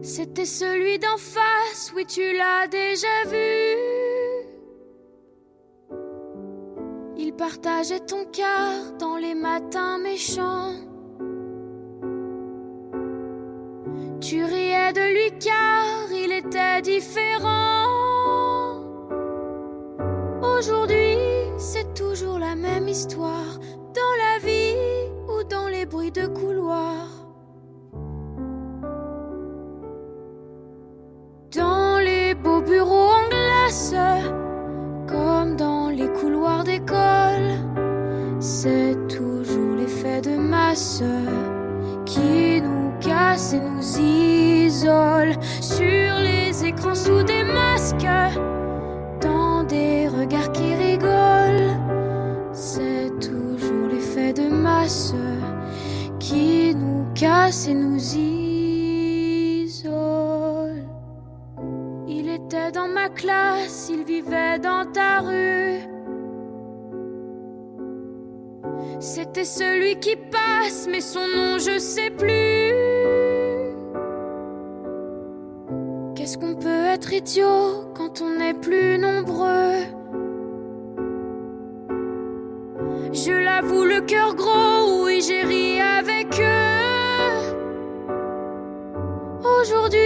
c'était celui d'en face, oui tu l'as déjà vu. Il partageait ton cœur dans les matins méchants. Tu riais de lui car il était était différent. Aujourd'hui, c'est toujours la même histoire, dans la vie ou dans les bruits de couloir. Dans les beaux bureaux en glace, comme dans les couloirs d'école, c'est toujours l'effet de masse qui nous casse et nous isole. Sur les écrans sous des masques, dans des regards qui rigolent, c'est toujours l'effet de masse qui nous casse et nous isole. Il était dans ma classe, il vivait dans ta rue. C'était celui qui passe, mais son nom je sais plus. Qu'est-ce qu'on peut être idiot quand on est plus nombreux? Je l'avoue, le cœur gros, oui, j'ai ri avec eux. Aujourd'hui,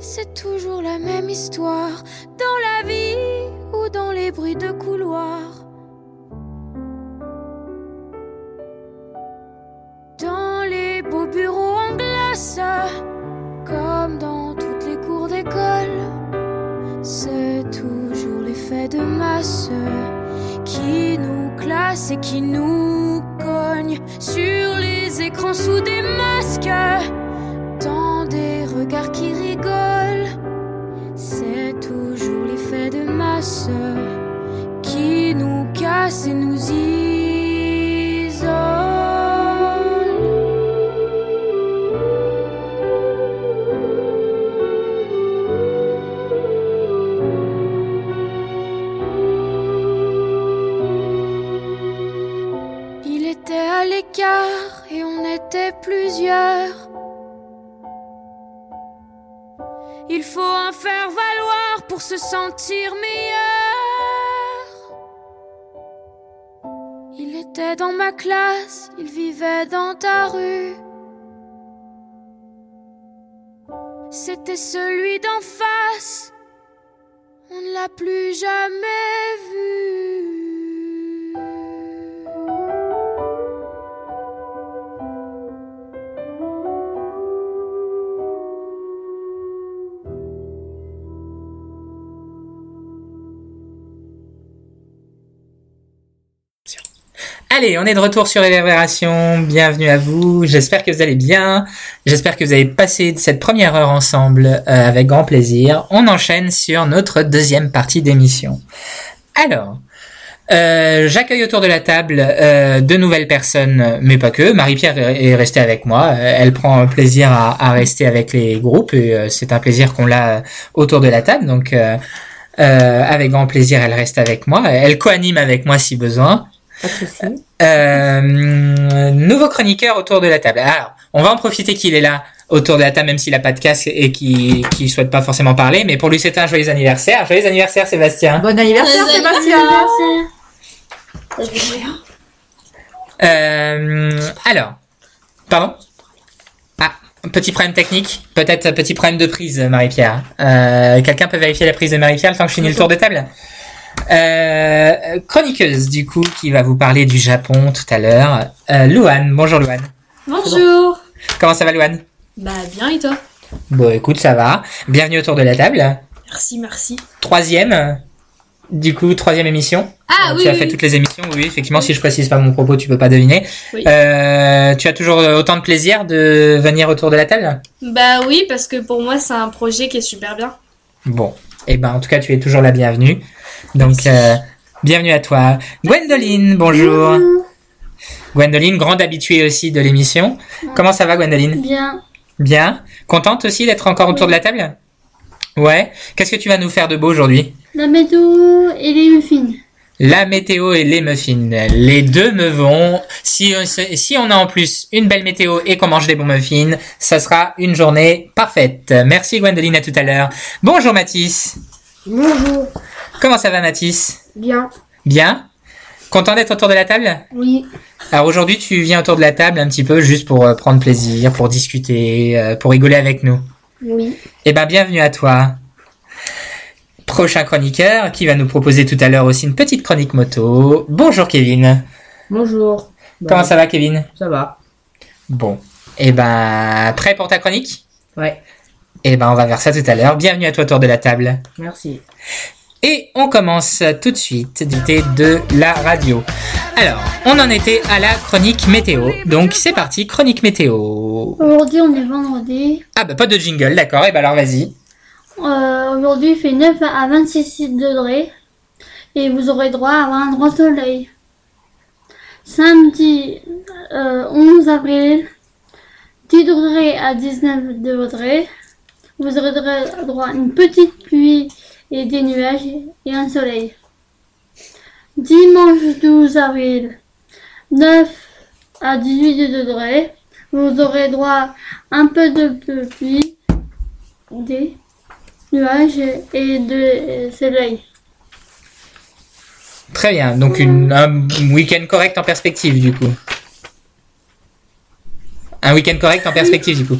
c'est toujours la même histoire, dans la vie ou dans les bruits de couloir. Dans les beaux bureaux en glace, comme dans toutes les cours d'école, c'est toujours l'effet de masse qui nous classe et qui nous cogne. Sur les écrans sous des masques, dans des regards qui rigolent, c'est toujours l'effet de masse qui nous casse et nous isole. Et on était plusieurs. Il faut en faire valoir pour se sentir meilleur. Il était dans ma classe, il vivait dans ta rue. C'était celui d'en face, on ne l'a plus jamais vu. Allez, on est de retour sur Réverbération, bienvenue à vous, j'espère que vous allez bien, j'espère que vous avez passé cette première heure ensemble avec grand plaisir. On enchaîne sur notre deuxième partie d'émission. Alors, j'accueille autour de la table deux nouvelles personnes, mais pas que. Marie-Pierre est restée avec moi, elle prend plaisir à rester avec les groupes et c'est un plaisir qu'on l'a autour de la table, donc avec grand plaisir elle reste avec moi, elle co-anime avec moi si besoin. Nouveau chroniqueur autour de la table. Alors, on va en profiter qu'il est là autour de la table, même s'il n'a pas de casque et qu'il souhaite pas forcément parler. Mais pour lui, c'est un joyeux anniversaire. Joyeux anniversaire, Sébastien. Bon anniversaire, Sébastien. Alors, pardon. Ah, petit problème technique. Peut-être petit problème de prise, Marie-Pierre. Quelqu'un peut vérifier la prise de Marie-Pierre le temps que je finis le tour de table? Chroniqueuse du coup qui va vous parler du Japon tout à l'heure, Louane. Bonjour Louane. Bonjour. Comment ça va Louane? Bah bien et toi? Bon écoute ça va. Bienvenue autour de la table. Merci. Troisième émission. Ah oui. Tu as fait toutes les émissions, oui effectivement oui. Si je précise pas mon propos tu peux pas deviner. Oui. Tu as toujours autant de plaisir de venir autour de la table? Bah oui parce que pour moi c'est un projet qui est super bien. Bon. Eh ben, en tout cas, tu es toujours la bienvenue. Donc, bienvenue à toi. Gwendoline, bonjour. Bonjour. Gwendoline, grande habituée aussi de l'émission. Ouais. Comment ça va, Gwendoline ? Bien. Contente aussi d'être encore autour de la table ? Ouais. Qu'est-ce que tu vas nous faire de beau aujourd'hui ? La météo et les muffins. La météo et les muffins. Les deux me vont. Si on a en plus une belle météo et qu'on mange des bons muffins, ça sera une journée parfaite. Merci Gwendoline, à tout à l'heure. Bonjour Mathis. Bonjour. Comment ça va Mathis ? Bien. Content d'être autour de la table ? Oui. Alors aujourd'hui, tu viens autour de la table un petit peu juste pour prendre plaisir, pour discuter, pour rigoler avec nous. Oui. Eh ben, bienvenue à toi. prochain chroniqueur qui va nous proposer tout à l'heure aussi une petite chronique moto. Bonjour Kevin. Bonjour. Comment ça va Kevin ? Ça va. Bon, et ben prêt pour ta chronique ? Ouais. Et ben on va vers ça tout à l'heure. Bienvenue à toi autour de la table. Merci. Et on commence tout de suite du thé de la radio. Alors, on en était à la chronique météo. Donc c'est parti, chronique météo. Aujourd'hui, on est vendredi. Ah bah pas de jingle, d'accord. Et bah alors vas-y. Aujourd'hui, il fait 9 à 26 degrés. Et vous aurez droit à un grand soleil. Samedi 11 avril, 10 degrés à 19 degrés. Vous aurez droit à une petite pluie et des nuages et un soleil. Dimanche 12 avril, 9 à 18 degrés. Vous aurez droit à un peu de pluie, des nuages et de soleil. Très bien, donc un week-end correct en perspective du coup. Un week-end correct en perspective du coup.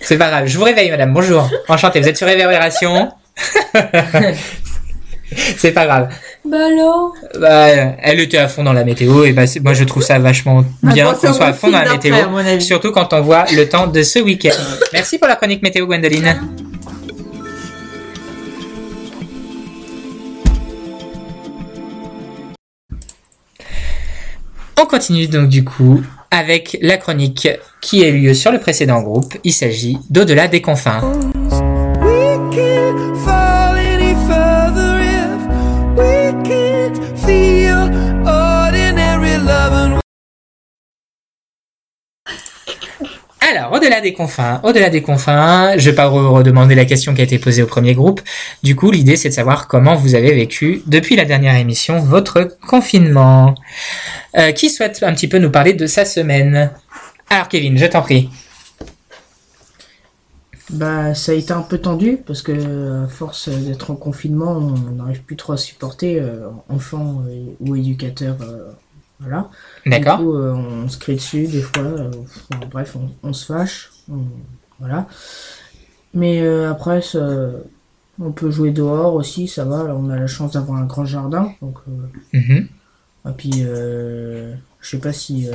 C'est pas grave, je vous réveille madame, bonjour. Enchantée, vous êtes sur Réverbération. C'est pas grave. Bah alors. Bah, elle était à fond dans la météo et bah moi je trouve ça vachement bien qu'on soit à fond dans la météo, surtout quand on voit le temps de ce week-end. Merci pour la chronique météo Gwendoline. On continue donc du coup avec la chronique qui a eu lieu sur le précédent groupe. Il s'agit d'Au-delà des confins. Alors, au-delà des confins, je vais pas redemander la question qui a été posée au premier groupe. Du coup, l'idée, c'est de savoir comment vous avez vécu, depuis la dernière émission, votre confinement. Qui souhaite un petit peu nous parler de sa semaine ? Alors, Kevin, je t'en prie. Bah, ça a été un peu tendu, parce que, à force d'être en confinement, on n'arrive plus trop à supporter enfants ou éducateurs. Voilà. D'accord. Du coup, on se crie dessus des fois. Bref, on se fâche. Voilà. Mais après, ça, on peut jouer dehors aussi, ça va. Là, on a la chance d'avoir un grand jardin. Donc, Et puis, je sais pas si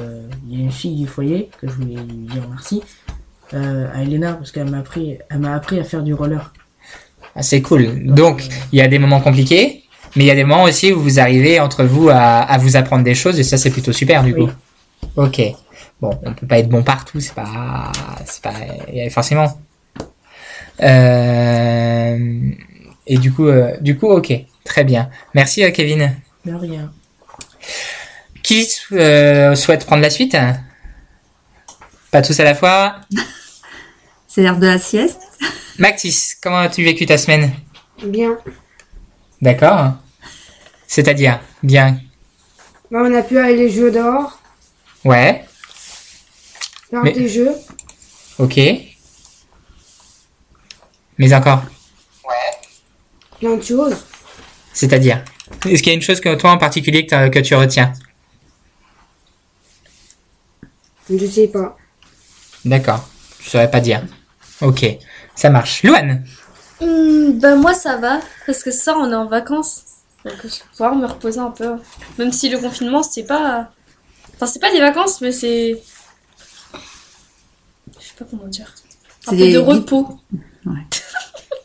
il y a une fille du foyer que je voulais lui dire merci à Elena parce qu'elle m'a appris à faire du roller. Ah, c'est cool. Donc, il y a des moments compliqués. Mais il y a des moments aussi où vous arrivez entre vous à vous apprendre des choses et ça c'est plutôt super du coup. Ok. Bon, on peut pas être bon partout, c'est pas forcément. Et du coup, ok, très bien. Merci Kevin. De rien. Qui souhaite prendre la suite ? Pas tous à la fois. C'est l'heure de la sieste. Maxis, comment as-tu vécu ta semaine ? Bien. D'accord. C'est-à-dire, bien. Bah, on a pu aller jouer dehors. Ouais. Faire des jeux. Ok. Mais encore. Ouais. Plein de choses. C'est-à-dire, est-ce qu'il y a une chose que toi en particulier que tu retiens ? Je sais pas. D'accord. Je saurais pas dire. Ok. Ça marche. Louane. Ben moi ça va, parce que ça on est en vacances, donc je vais pouvoir me reposer un peu. Même si le confinement c'est pas des vacances mais c'est... Je sais pas comment dire. Un peu de repos. Ouais.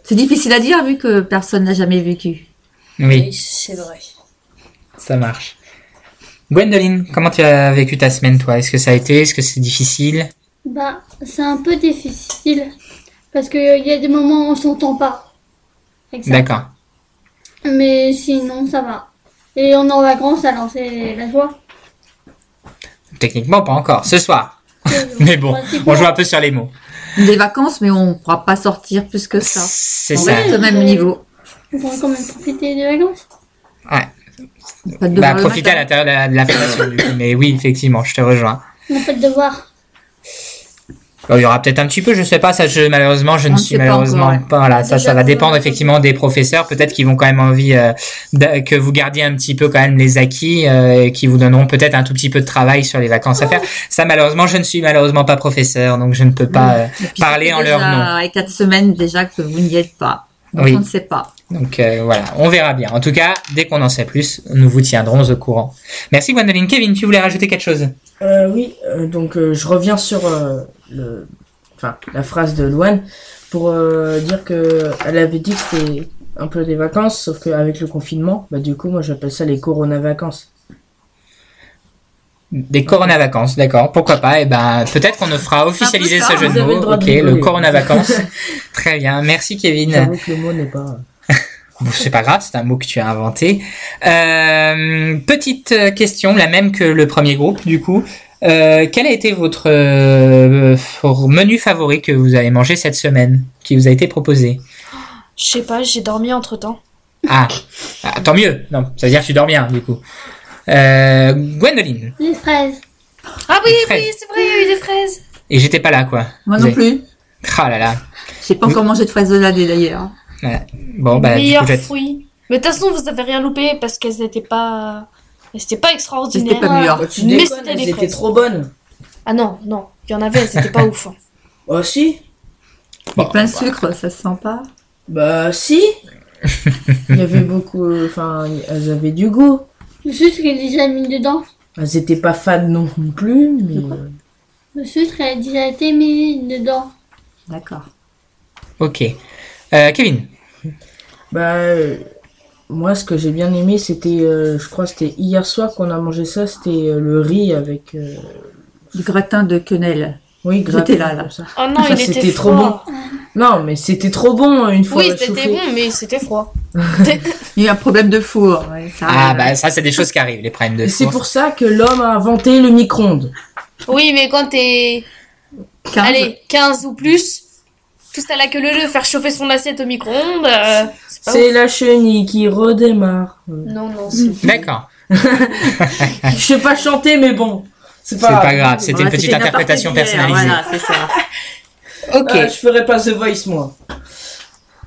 C'est difficile à dire vu que personne n'a jamais vécu. Oui. Et c'est vrai. Ça marche. Gwendoline, comment tu as vécu ta semaine toi ? Est-ce que ça a été ? Est-ce que c'est difficile ? Bah c'est un peu difficile. Parce qu'il y a des moments où on ne s'entend pas. Exactement. D'accord. Mais sinon, ça va. Et on est en vacances, alors c'est la joie. Techniquement, pas encore. Ce soir. Mais bon, on joue un peu sur les mots. Des vacances, mais on ne pourra pas sortir plus que ça. C'est ça. On reste au même niveau. On pourra quand même profiter des vacances. Ouais. Pas de devoir profiter à l'intérieur de la formation. Mais oui, effectivement, je te rejoins. On n'a pas de devoir. Il y aura peut-être un petit peu, je sais pas, ça malheureusement je ne suis malheureusement pas, voilà, ça va dépendre effectivement des professeurs, peut-être qu'ils vont quand même envie que vous gardiez un petit peu quand même les acquis et qui vous donneront peut-être un tout petit peu de travail sur les vacances à faire. Ça malheureusement, je ne suis malheureusement pas professeur, donc je ne peux pas parler en leur nom. Ça fait 4 semaines déjà que vous n'y êtes pas. Donc oui. On ne sait pas. Donc voilà, on verra bien. En tout cas, dès qu'on en sait plus, nous vous tiendrons au courant. Merci Gwendoline. Kevin, tu voulais rajouter quelque chose ? Oui, donc je reviens sur la phrase de Louane pour dire qu'elle avait dit que c'était un peu des vacances, sauf qu'avec le confinement, bah, du coup, moi j'appelle ça les corona-vacances. Des corona-vacances, d'accord, pourquoi pas, et ben peut-être qu'on ne fera officialiser ça, ce jeu de mots, ok, le corona-vacances, très bien, merci Kevin. J'avoue que le mot n'est pas... Bon, c'est pas grave, c'est un mot que tu as inventé. Petite question, la même que le premier groupe du coup, quel a été votre menu favori que vous avez mangé cette semaine, qui vous a été proposé? Je sais pas, j'ai dormi entre temps. Ah, tant mieux, non, ça veut dire que tu dors bien du coup. Gwendoline. Des fraises. Ah oui, oui, c'est vrai, il y a eu des fraises. Et j'étais pas là, quoi. Moi non plus. Ah là là. J'ai pas encore mangé de fraises de la d'ailleurs. Voilà. Bon, bah. Meilleurs fruits. Mais de toute façon, vous avez rien loupé parce qu'elles n'étaient pas. C'était pas extraordinaire. C'était pas meilleur. Bah, mais c'était des fraises. C'était trop bonnes. Ah non. Il y en avait, elles n'étaient pas ouf. Hein. Oh si. Bon, plein de sucre, ça se sent pas. Bah si. Il y avait beaucoup. Enfin, elles avaient du goût. Le sucre est déjà mis dedans. Elles étaient pas fades non plus, mais... Le sucre a déjà été mis dedans. D'accord. Ok. Kevin. Moi, ce que j'ai bien aimé, c'était... je crois que c'était hier soir qu'on a mangé ça. C'était le riz avec... Du gratin de quenelle. Oui, gratin. J'étais là. Ça. Oh non, ça, c'était trop bon. Non, mais c'était trop bon une fois. Oui, c'était bon, mais c'était froid. Il y a un problème de four. Ouais, ça... Ah, bah ça, c'est des choses qui arrivent, les problèmes de four. C'est pour ça que l'homme a inventé le micro-ondes. Oui, mais quand t'es 15. Allez, 15 ou plus, tout ça là que le jeu, faire chauffer son assiette au micro-ondes, c'est ouf. La chenille qui redémarre. Non, c'est... D'accord. Je sais pas chanter, mais bon. C'est pas grave, c'était une petite interprétation personnalisée. Voilà, c'est ça. Ok. Je ferai pas The Voice, moi.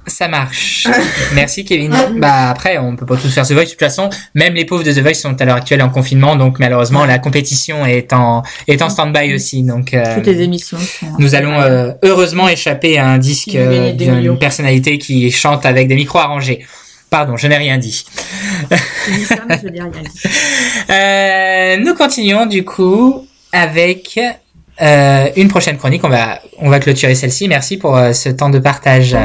Ça marche. Merci, Kevin. Après, on peut pas tous faire The Voice. De toute façon, même les pauvres de The Voice sont à l'heure actuelle en confinement. Donc, malheureusement, la compétition est en stand-by aussi. Donc, toutes les émissions. Nous allons, heureusement échapper à un disque d'une personnalité qui chante avec des micros arrangés. Pardon, je n'ai rien dit. Nous continuons, du coup, avec... une prochaine chronique, on va clôturer celle-ci. Merci pour ce temps de partage.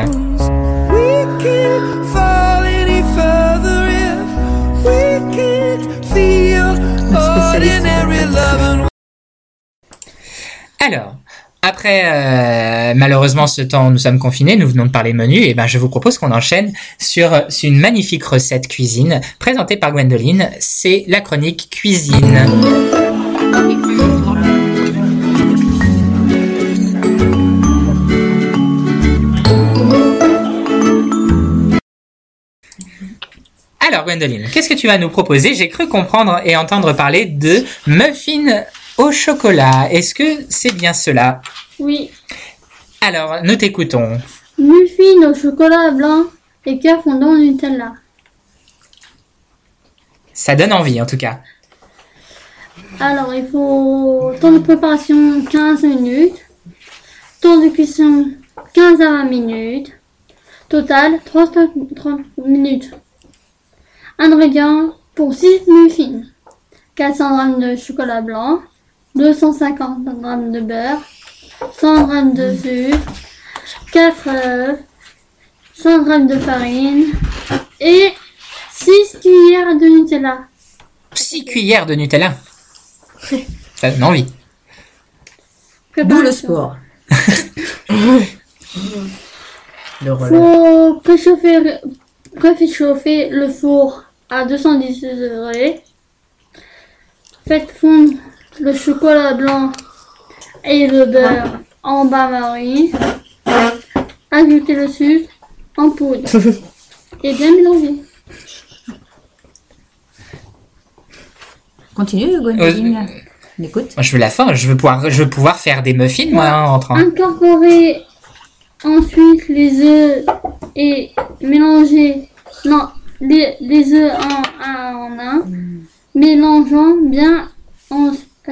Alors, après malheureusement ce temps, nous sommes confinés, nous venons de parler menu, et je vous propose qu'on enchaîne sur une magnifique recette cuisine présentée par Gwendoline. C'est la chronique cuisine. Alors Gwendoline, qu'est-ce que tu vas nous proposer ? J'ai cru comprendre et entendre parler de muffins au chocolat. Est-ce que c'est bien cela ? Oui. Alors, nous t'écoutons. Muffins au chocolat blanc et cœur fondant Nutella. Ça donne envie en tout cas. Alors, il faut temps de préparation 15 minutes, temps de cuisson 15 à 20 minutes, total 30 minutes. Ingrédients pour 6 muffins, 400 g de chocolat blanc, 250 g de beurre, 100 g de sucre, 4 œufs, 100 g de farine et 6 cuillères de Nutella. 6 cuillères de Nutella ? Ça donne envie. D'où le sport. Le relais. Faut préchauffer le four à 210 degrés. Faites fondre le chocolat blanc et le beurre en bain-marie. Ajoutez le sucre en poudre et bien mélanger. Continue, Gwendoline. Écoute. Moi, je veux la fin. Je veux pouvoir faire des muffins, moi, en rentrant. Incorporer ensuite les œufs et mélanger. Non, les œufs en un, mélangeant bien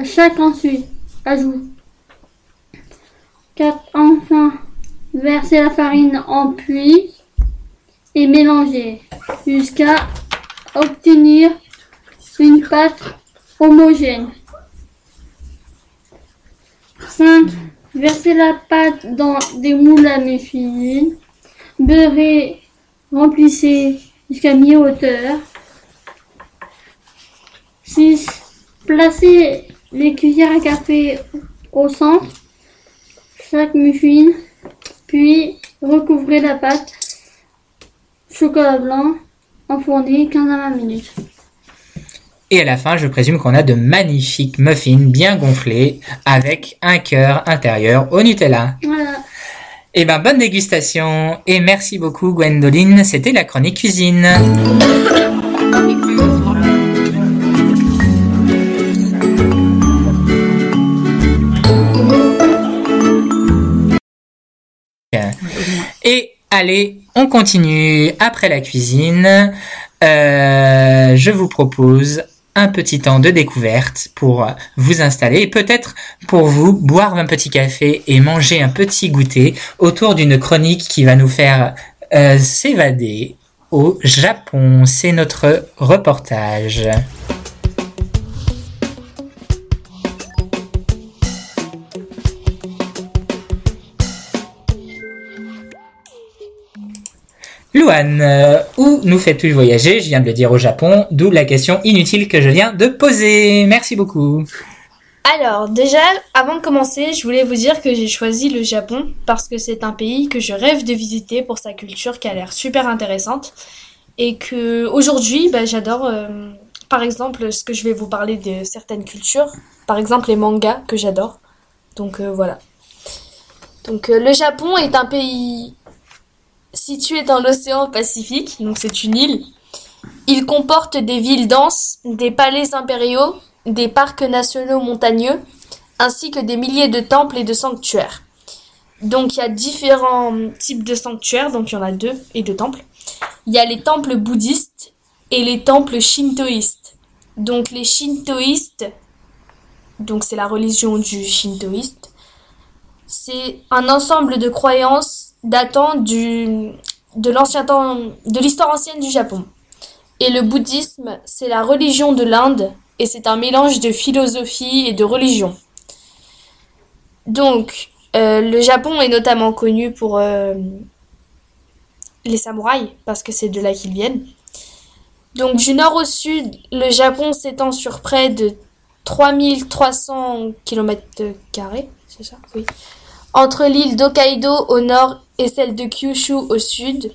chaque ensuite. Ajoute. Enfin, verser la farine en puits et mélanger jusqu'à obtenir une pâte homogène. 5. Verser la pâte dans des moules à muffins. Beurrez, remplissez jusqu'à mi-hauteur. 6. Placez les cuillères à café au centre, chaque muffin, puis recouvrez la pâte chocolat blanc, enfournez 15 à 20 minutes. Et à la fin, je présume qu'on a de magnifiques muffins bien gonflés avec un cœur intérieur au Nutella. Voilà. Eh ben, bonne dégustation et merci beaucoup Gwendoline, c'était la chronique cuisine. Et allez, on continue après la cuisine. Je vous propose un petit temps de découverte pour vous installer et peut-être pour vous boire un petit café et manger un petit goûter autour d'une chronique qui va nous faire s'évader au Japon. C'est notre reportage. Louane, où nous fais-tu voyager? Je viens de le dire au Japon, d'où la question inutile que je viens de poser. Merci beaucoup. Alors, déjà, avant de commencer, je voulais vous dire que j'ai choisi le Japon parce que c'est un pays que je rêve de visiter pour sa culture qui a l'air super intéressante et que aujourd'hui, j'adore, par exemple, ce que je vais vous parler de certaines cultures, par exemple les mangas que j'adore. Donc voilà. Donc le Japon est un pays situé dans l'océan Pacifique, donc c'est une île. Il comporte des villes denses, des palais impériaux, des parcs nationaux montagneux, ainsi que des milliers de temples et de sanctuaires. Donc il y a différents types de sanctuaires, donc il y en a deux et deux temples. Il y a les temples bouddhistes et les temples shintoïstes. Donc les shintoïstes, donc c'est la religion du shintoïsme, c'est un ensemble de croyances datant de l'histoire ancienne du Japon. Et le bouddhisme, c'est la religion de l'Inde, et c'est un mélange de philosophie et de religion. Donc, le Japon est notamment connu pour les samouraïs, parce que c'est de là qu'ils viennent. Donc, du nord au sud, le Japon s'étend sur près de 3300 km², c'est ça? Oui. Entre l'île d'Hokkaido au nord et celle de Kyushu au sud,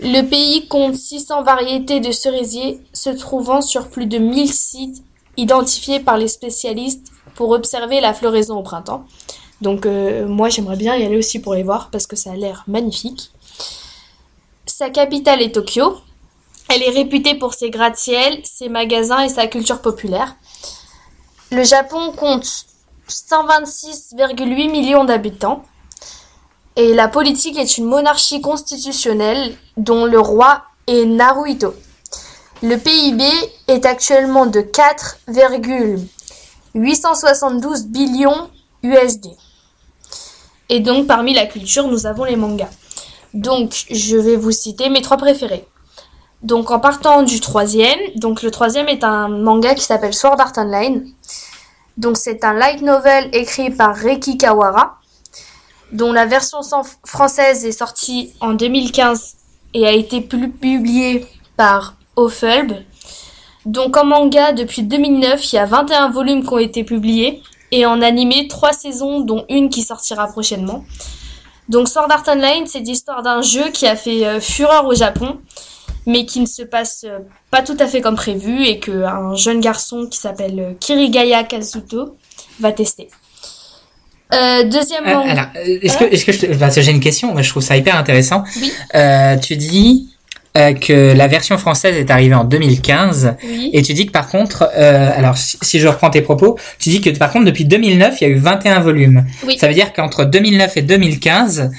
le pays compte 600 variétés de cerisiers se trouvant sur plus de 1000 sites identifiés par les spécialistes pour observer la floraison au printemps. Donc moi j'aimerais bien y aller aussi pour les voir parce que ça a l'air magnifique. Sa capitale est Tokyo. Elle est réputée pour ses gratte-ciels, ses magasins et sa culture populaire. Le Japon compte 126,8 millions d'habitants et la politique est une monarchie constitutionnelle dont le roi est Naruhito. Le PIB est actuellement de 4,872 billions USD. Et donc parmi la culture, nous avons les mangas. Donc je vais vous citer mes trois préférés. Donc en partant du troisième, donc le troisième est un manga qui s'appelle Sword Art Online. Donc c'est un light novel écrit par Reki Kawahara, dont la version française est sortie en 2015 et a été publiée par Ophelb. Donc en manga, depuis 2009, il y a 21 volumes qui ont été publiés et en animé 3 saisons, dont une qui sortira prochainement. Donc Sword Art Online, c'est l'histoire d'un jeu qui a fait fureur au Japon, mais qui ne se passe pas tout à fait comme prévu et qu'un jeune garçon qui s'appelle Kirigaya Kazuto va tester. Deuxièmement... alors, est-ce que j'ai une question, je trouve ça hyper intéressant. Oui. Tu dis que la version française est arrivée en 2015, oui. Et tu dis que par contre, alors si je reprends tes propos, tu dis que par contre depuis 2009, il y a eu 21 volumes. Oui. Ça veut dire qu'entre 2009 et 2015,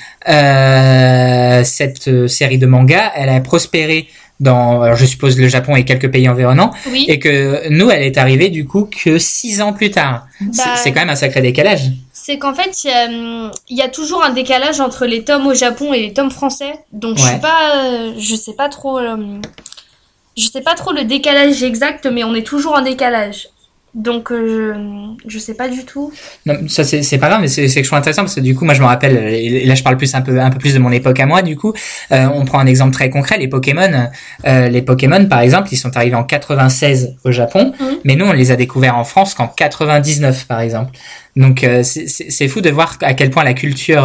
cette série de mangas, elle a prospéré dans, alors je suppose le Japon et quelques pays environnants, oui. Et que nous, elle est arrivée du coup que 6 ans plus tard. C'est quand même un sacré décalage. c'est qu'en fait, il y a toujours un décalage entre les tomes au Japon et les tomes français. Donc, je sais pas trop le décalage exact, mais on est toujours en décalage. Donc, je sais pas du tout. Non, ça, c'est pas grave, mais c'est que je trouve intéressant parce que du coup, moi, je me rappelle, et là, je parle plus un peu plus de mon époque à moi, du coup. On prend un exemple très concret, les Pokémon. Les Pokémon, par exemple, ils sont arrivés en 96 au Japon, mais nous, on les a découverts en France qu'en 99, par exemple. Donc, c'est fou de voir à quel point la culture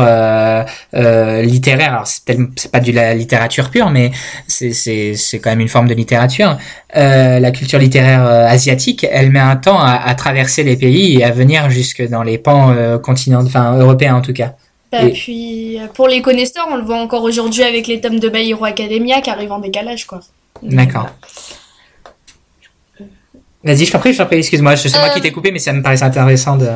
littéraire, alors c'est pas de la littérature pure, mais c'est quand même une forme de littérature. La culture littéraire asiatique, elle met un temps à traverser les pays et à venir jusque dans les pans continents, enfin européens en tout cas. Et puis, pour les connaisseurs, on le voit encore aujourd'hui avec les tomes de My Hero Academia qui arrivent en décalage, quoi. D'accord. Vas-y, je t'en prie, excuse-moi, c'est moi qui t'ai coupé, mais ça me paraissait intéressant de...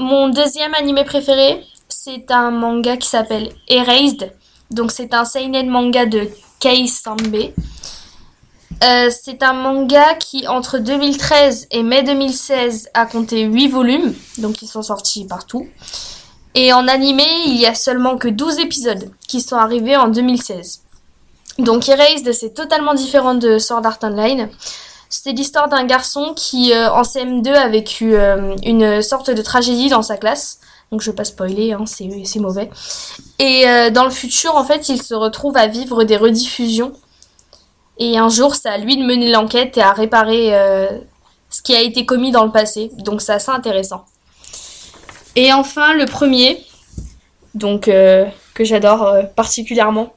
Mon deuxième animé préféré, c'est un manga qui s'appelle Erased. Donc c'est un seinen manga de Kei Sanbe. C'est un manga qui entre 2013 et mai 2016 a compté 8 volumes, donc ils sont sortis partout. Et en animé, il y a seulement que 12 épisodes qui sont arrivés en 2016. Donc Erased, c'est totalement différent de Sword Art Online. C'était l'histoire d'un garçon qui, en CM2, a vécu une sorte de tragédie dans sa classe. Donc, je ne vais pas spoiler, hein, c'est mauvais. Et dans le futur, en fait, il se retrouve à vivre des rediffusions. Et un jour, c'est à lui de mener l'enquête et à réparer ce qui a été commis dans le passé. Donc, c'est assez intéressant. Et enfin, le premier, donc que j'adore particulièrement,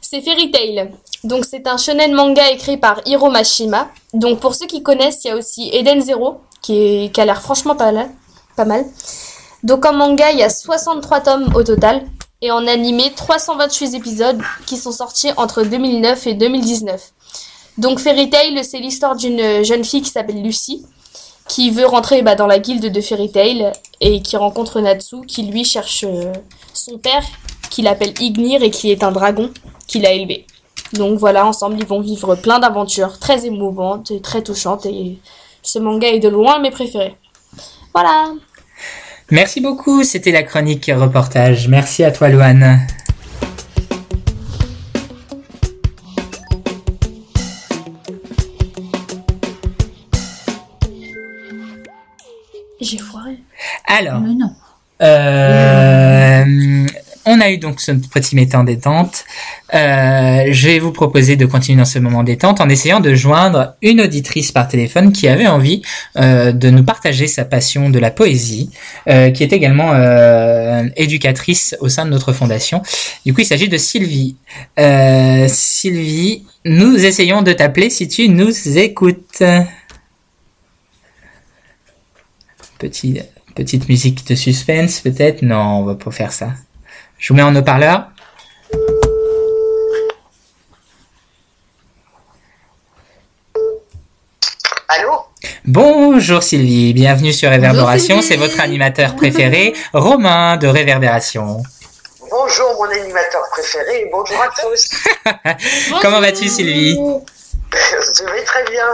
c'est Fairy Tail. Donc c'est un shonen manga écrit par Hiro Mashima. Donc pour ceux qui connaissent, il y a aussi Eden Zero, qui a l'air franchement pas mal. Donc en manga, il y a 63 tomes au total, et en animé, 328 épisodes qui sont sortis entre 2009 et 2019. Donc Fairy Tail, c'est l'histoire d'une jeune fille qui s'appelle Lucy, qui veut rentrer dans la guilde de Fairy Tail, et qui rencontre Natsu, qui lui cherche son père, qu'il appelle Ignir, et qui est un dragon qu'il a élevé. Donc voilà, ensemble, ils vont vivre plein d'aventures très émouvantes et très touchantes. Et ce manga est de loin mes préférés. Voilà. Merci beaucoup, c'était la chronique reportage. Merci à toi, Loane. J'ai foiré. Alors, non. On a eu donc ce petit moment détente. Je vais vous proposer de continuer dans ce moment détente en essayant de joindre une auditrice par téléphone qui avait envie de nous partager sa passion de la poésie, qui est également éducatrice au sein de notre fondation. Du coup, il s'agit de Sylvie. Sylvie, nous essayons de t'appeler si tu nous écoutes. Petite musique de suspense, peut-être ? Non, on va pas faire ça. Je vous mets en haut-parleur. Allô ? Bonjour Sylvie, bienvenue sur Réverbération. C'est votre animateur préféré, Romain de Réverbération. Bonjour mon animateur préféré et bonjour à tous. Comment vas-tu Sylvie ? Je vais très bien.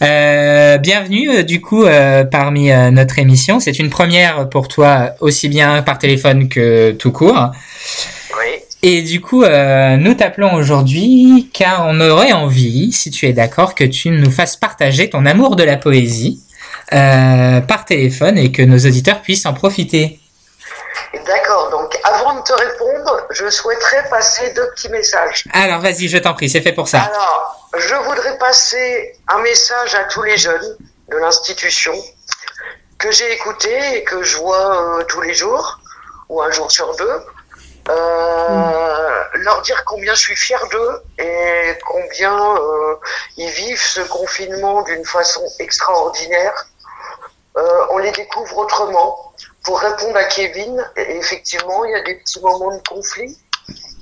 Bienvenue du coup parmi notre émission. C'est une première pour toi aussi bien par téléphone que tout court. Oui. Et du coup nous t'appelons aujourd'hui car on aurait envie, si tu es d'accord, que tu nous fasses partager ton amour de la poésie par téléphone et que nos auditeurs puissent en profiter. D'accord, donc avant de te répondre, je souhaiterais passer 2 petits messages. Alors vas-y, je t'en prie, c'est fait pour ça. Alors, je voudrais passer un message à tous les jeunes de l'institution que j'ai écouté et que je vois tous les jours, ou un jour sur 2, leur dire combien je suis fière d'eux et combien ils vivent ce confinement d'une façon extraordinaire. On les découvre autrement. Pour répondre à Kevin, effectivement, il y a des petits moments de conflit,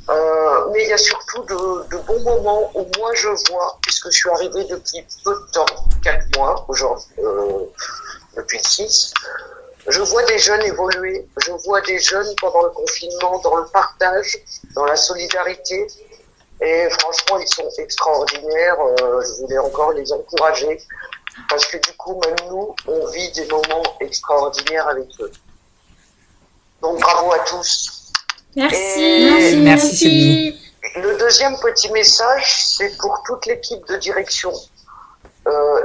mais il y a surtout de bons moments où moi je vois, puisque je suis arrivée depuis peu de temps, 4 mois aujourd'hui, depuis 6, je vois des jeunes évoluer, je vois des jeunes pendant le confinement, dans le partage, dans la solidarité, et franchement, ils sont extraordinaires, je voulais encore les encourager, parce que du coup, même nous, on vit des moments extraordinaires avec eux. Donc bravo à tous. Merci. Et merci Sylvie. Le deuxième petit message, c'est pour toute l'équipe de direction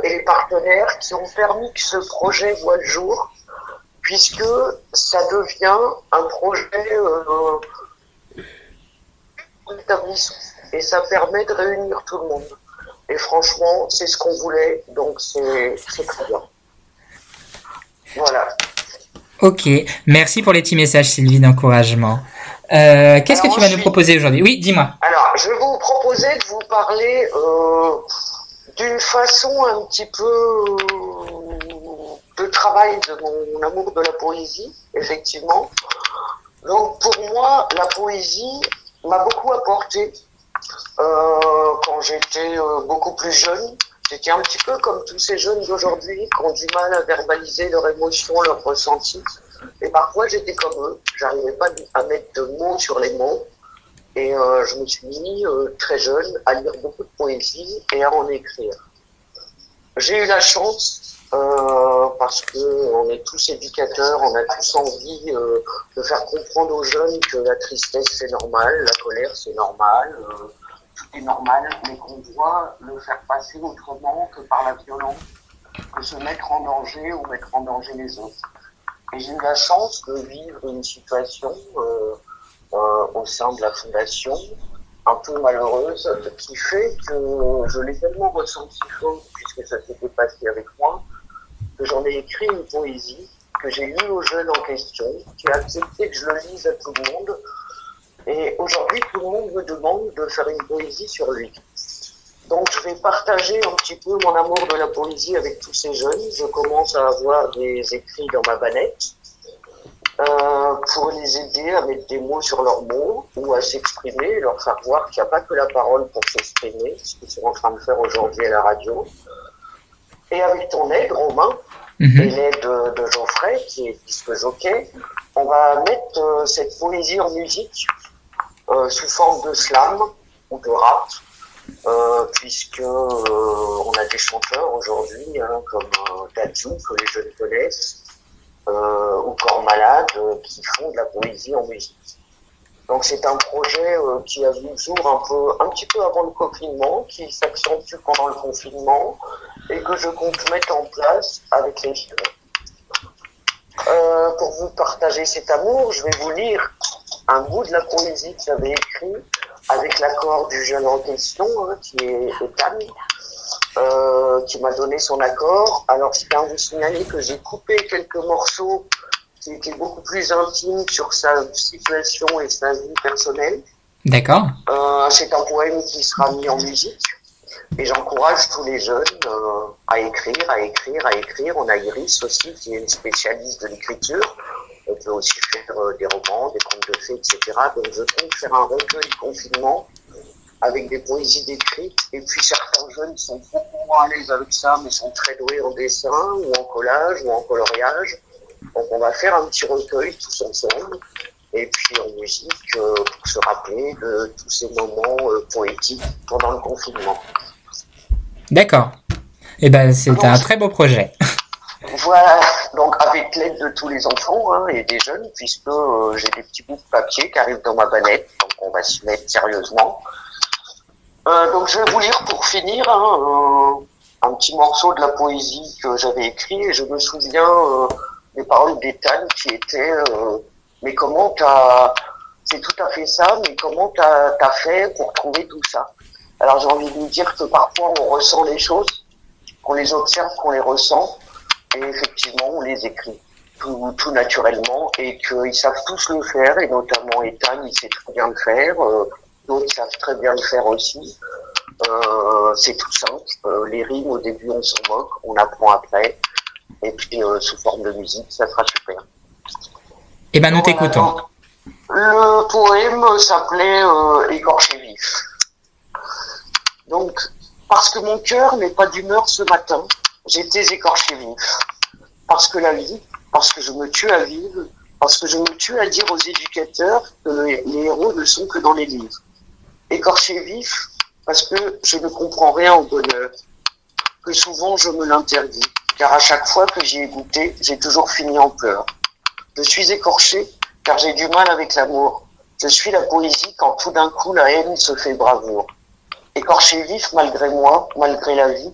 et les partenaires qui ont permis que ce projet voit le jour, puisque ça devient un projet et ça permet de réunir tout le monde. Et franchement, c'est ce qu'on voulait, donc c'est très bien. Voilà. Ok, merci pour les petits messages, Sylvie, d'encouragement. Qu'est-ce que tu vas nous proposer aujourd'hui ? Oui, dis-moi. Alors, je vais vous proposer de vous parler d'une façon un petit peu de travail de mon amour de la poésie, effectivement. Donc, pour moi, la poésie m'a beaucoup apporté quand j'étais beaucoup plus jeune. J'étais un petit peu comme tous ces jeunes d'aujourd'hui qui ont du mal à verbaliser leurs émotions, leurs ressentis. Et parfois, j'étais comme eux. J'arrivais pas à mettre de mots sur les mots. Et je me suis mis très jeune à lire beaucoup de poésie et à en écrire. J'ai eu la chance, parce que on est tous éducateurs, on a tous envie de faire comprendre aux jeunes que la tristesse c'est normal, la colère c'est normal, tout est normal, mais qu'on doit le faire passer autrement que par la violence, que se mettre en danger ou mettre en danger les autres. Et j'ai eu la chance de vivre une situation au sein de la fondation, un peu malheureuse, qui fait que je l'ai tellement ressenti fort, puisque ça s'était passé avec moi, que j'en ai écrit une poésie que j'ai lue au jeune en question, qui a accepté que je le lise à tout le monde. Et aujourd'hui, tout le monde me demande de faire une poésie sur lui. Donc je vais partager un petit peu mon amour de la poésie avec tous ces jeunes. Je commence à avoir des écrits dans ma bannette pour les aider à mettre des mots sur leurs mots ou à s'exprimer, leur faire voir qu'il n'y a pas que la parole pour s'exprimer, ce qu'ils sont en train de faire aujourd'hui à la radio. Et avec ton aide, Romain, et l'aide de Geoffrey, qui est disque jockey, on va mettre cette poésie en musique sous forme de slam ou de rap. Puisque on a des chanteurs aujourd'hui comme Tadjou, que les jeunes connaissent, ou Corps Malade, qui font de la poésie en musique. Donc c'est un projet qui a vu le jour un petit peu avant le confinement, qui s'accentue pendant le confinement et que je compte mettre en place avec les jeunes. Pour vous partager cet amour, je vais vous lire un bout de la poésie que j'avais écrit avec l'accord du jeune en question, qui est Ethan, qui m'a donné son accord. Alors, je tiens à vous signaler que j'ai coupé quelques morceaux qui étaient beaucoup plus intimes sur sa situation et sa vie personnelle. D'accord. C'est un poème qui sera mis en musique. Et j'encourage tous les jeunes à écrire, à écrire, à écrire. On a Iris aussi, qui est une spécialiste de l'écriture. On peut aussi faire des romans, des contes de fées, etc. Donc je compte faire un recueil confinement avec des poésies décrites. Et puis certains jeunes sont beaucoup moins à l'aise avec ça, mais sont très doués en dessin, ou en collage, ou en coloriage. Donc on va faire un petit recueil tous ensemble. Et puis en musique, pour se rappeler de tous ces moments poétiques pendant le confinement. D'accord. Eh ben, c'est un très beau projet. Voilà, donc avec l'aide de tous les enfants et des jeunes, puisque j'ai des petits bouts de papier qui arrivent dans ma bannette, donc on va s'y mettre sérieusement. Donc je vais vous lire pour finir un petit morceau de la poésie que j'avais écrit, et je me souviens des paroles d'Ethan qui étaient « Mais comment t'as... c'est tout à fait ça, mais comment t'as fait pour trouver tout ça ?» Alors j'ai envie de vous dire que parfois on ressent les choses, qu'on les observe, qu'on les ressent, et effectivement, on les écrit tout naturellement, et qu'ils savent tous le faire, et notamment Ethan, il sait très bien le faire, d'autres savent très bien le faire aussi. C'est tout simple, les rimes au début on s'en moque, on apprend après, et puis sous forme de musique, ça sera super. Eh ben nous t'écoutons. Le poème s'appelait Écorché vif. Donc, parce que mon cœur n'est pas d'humeur ce matin, j'étais écorché vif, parce que la vie, parce que je me tue à vivre, parce que je me tue à dire aux éducateurs que les héros ne sont que dans les livres. Écorché vif, parce que je ne comprends rien au bonheur, que souvent je me l'interdis, car à chaque fois que j'y ai goûté, j'ai toujours fini en pleurs. Je suis écorché car j'ai du mal avec l'amour. Je suis la poésie quand tout d'un coup la haine se fait bravoure. Écorché vif malgré moi, malgré la vie,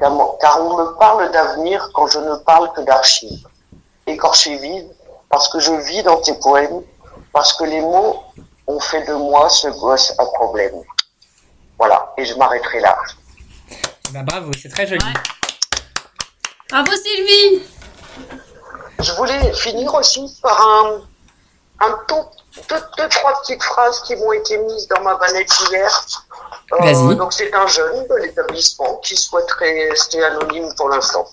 car on me parle d'avenir quand je ne parle que d'archives. Écorché vif parce que je vis dans tes poèmes, parce que les mots ont fait de moi ce gosse à problème. Voilà, et je m'arrêterai là. Bah, bravo, c'est très joli. Ouais. Bravo Sylvie. Je voulais finir aussi par deux, trois petites phrases qui m'ont été mises dans ma bannette hier. Donc c'est un jeune de l'établissement qui souhaiterait rester anonyme pour l'instant.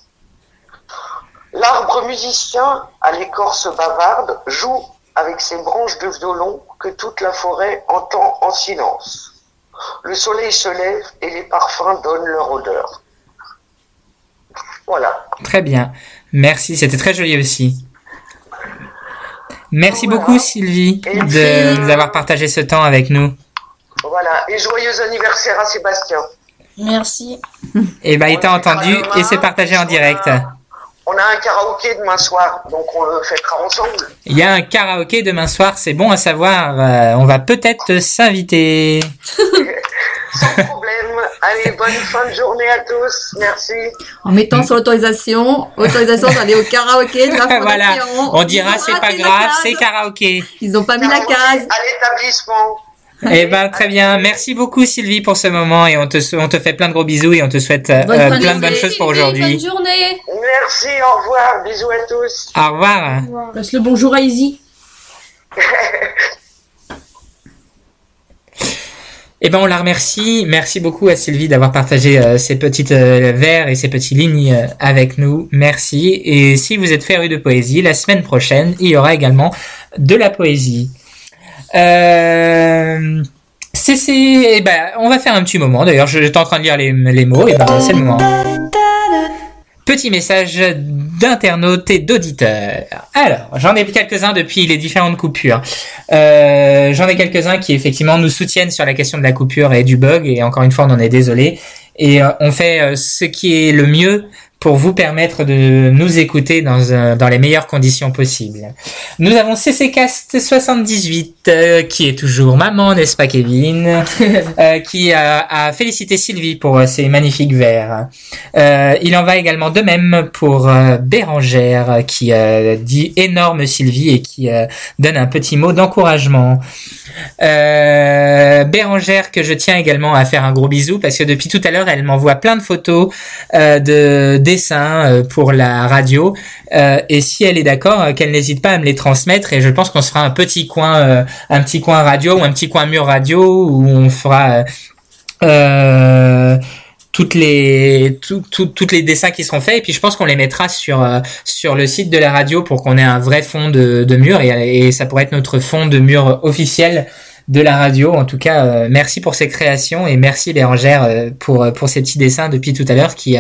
L'arbre musicien à l'écorce bavarde joue avec ses branches de violon que toute la forêt entend en silence. Le soleil se lève et les parfums donnent leur odeur. Voilà. Très bien. Merci, c'était très joli aussi. Merci beaucoup Sylvie de nous avoir partagé ce temps avec nous. Voilà, et joyeux anniversaire à Sébastien. Merci. Et bien, il t'a entendu et c'est partagé en direct. On a un karaoké demain soir, donc on le fêtera ensemble. Il y a un karaoké demain soir, c'est bon à savoir. On va peut-être s'inviter. Sans problème. Allez, bonne fin de journée à tous. Merci. En mettant sur l'autorisation d'aller au karaoké de la fondation. Voilà, on dira c'est pas grave, c'est karaoké. Ils n'ont pas mis la case. À l'établissement. Eh ben, très bien. Merci beaucoup, Sylvie, pour ce moment. Et on te fait plein de gros bisous et on te souhaite plein de bonnes choses pour aujourd'hui. Bonne journée. Merci, au revoir. Bisous à tous. Au revoir. Au revoir. Passe le bonjour à Izzy. Eh ben, on la remercie. Merci beaucoup à Sylvie d'avoir partagé ces petites vers et ces petites lignes avec nous. Merci. Et si vous êtes férus de poésie, la semaine prochaine, il y aura également de la poésie. Eh ben, on va faire un petit moment. D'ailleurs, j'étais en train de lire les mots. Et ben, c'est le moment. Petit message d'internautes et d'auditeurs. Alors, j'en ai quelques-uns depuis les différentes coupures. J'en ai quelques-uns qui, effectivement, nous soutiennent sur la question de la coupure et du bug. Et encore une fois, on en est désolé. Et on fait ce qui est le mieux pour vous permettre de nous écouter dans les meilleures conditions possibles. Nous avons CCcast78 qui est toujours maman, n'est-ce pas Kevin, qui a félicité Sylvie pour ses magnifiques vers. Il en va également de même pour Bérangère qui dit énorme Sylvie et qui donne un petit mot d'encouragement. Bérangère que je tiens également à faire un gros bisou parce que depuis tout à l'heure elle m'envoie plein de photos de dessins pour la radio et si elle est d'accord qu'elle n'hésite pas à me les transmettre et je pense qu'on se fera un petit coin radio ou un petit coin mur radio où on fera toutes les dessins qui seront faits et puis je pense qu'on les mettra sur le site de la radio pour qu'on ait un vrai fond de mur et ça pourrait être notre fond de mur officiel de la radio. En tout cas, merci pour ces créations et merci Bérangère pour ces petits dessins depuis tout à l'heure qui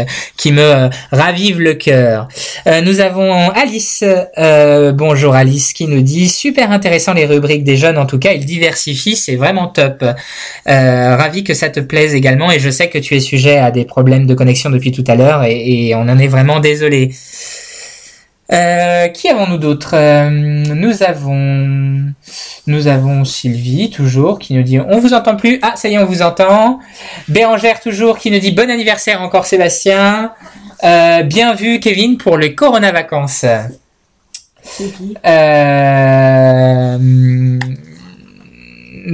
me ravivent le cœur. Nous avons Alice. Bonjour Alice qui nous dit super intéressant les rubriques des jeunes. En tout cas, ils diversifient, c'est vraiment top. Ravi que ça te plaise également et je sais que tu es sujet à des problèmes de connexion depuis tout à l'heure et on en est vraiment désolé. Qui avons-nous d'autres ? Nous avons Sylvie, toujours, qui nous dit « On vous entend plus ?» Ah, ça y est, on vous entend. Bérangère, toujours, qui nous dit « Bon anniversaire encore, Sébastien. » Bien vu, Kevin, pour les Corona-Vacances. C'est qui ?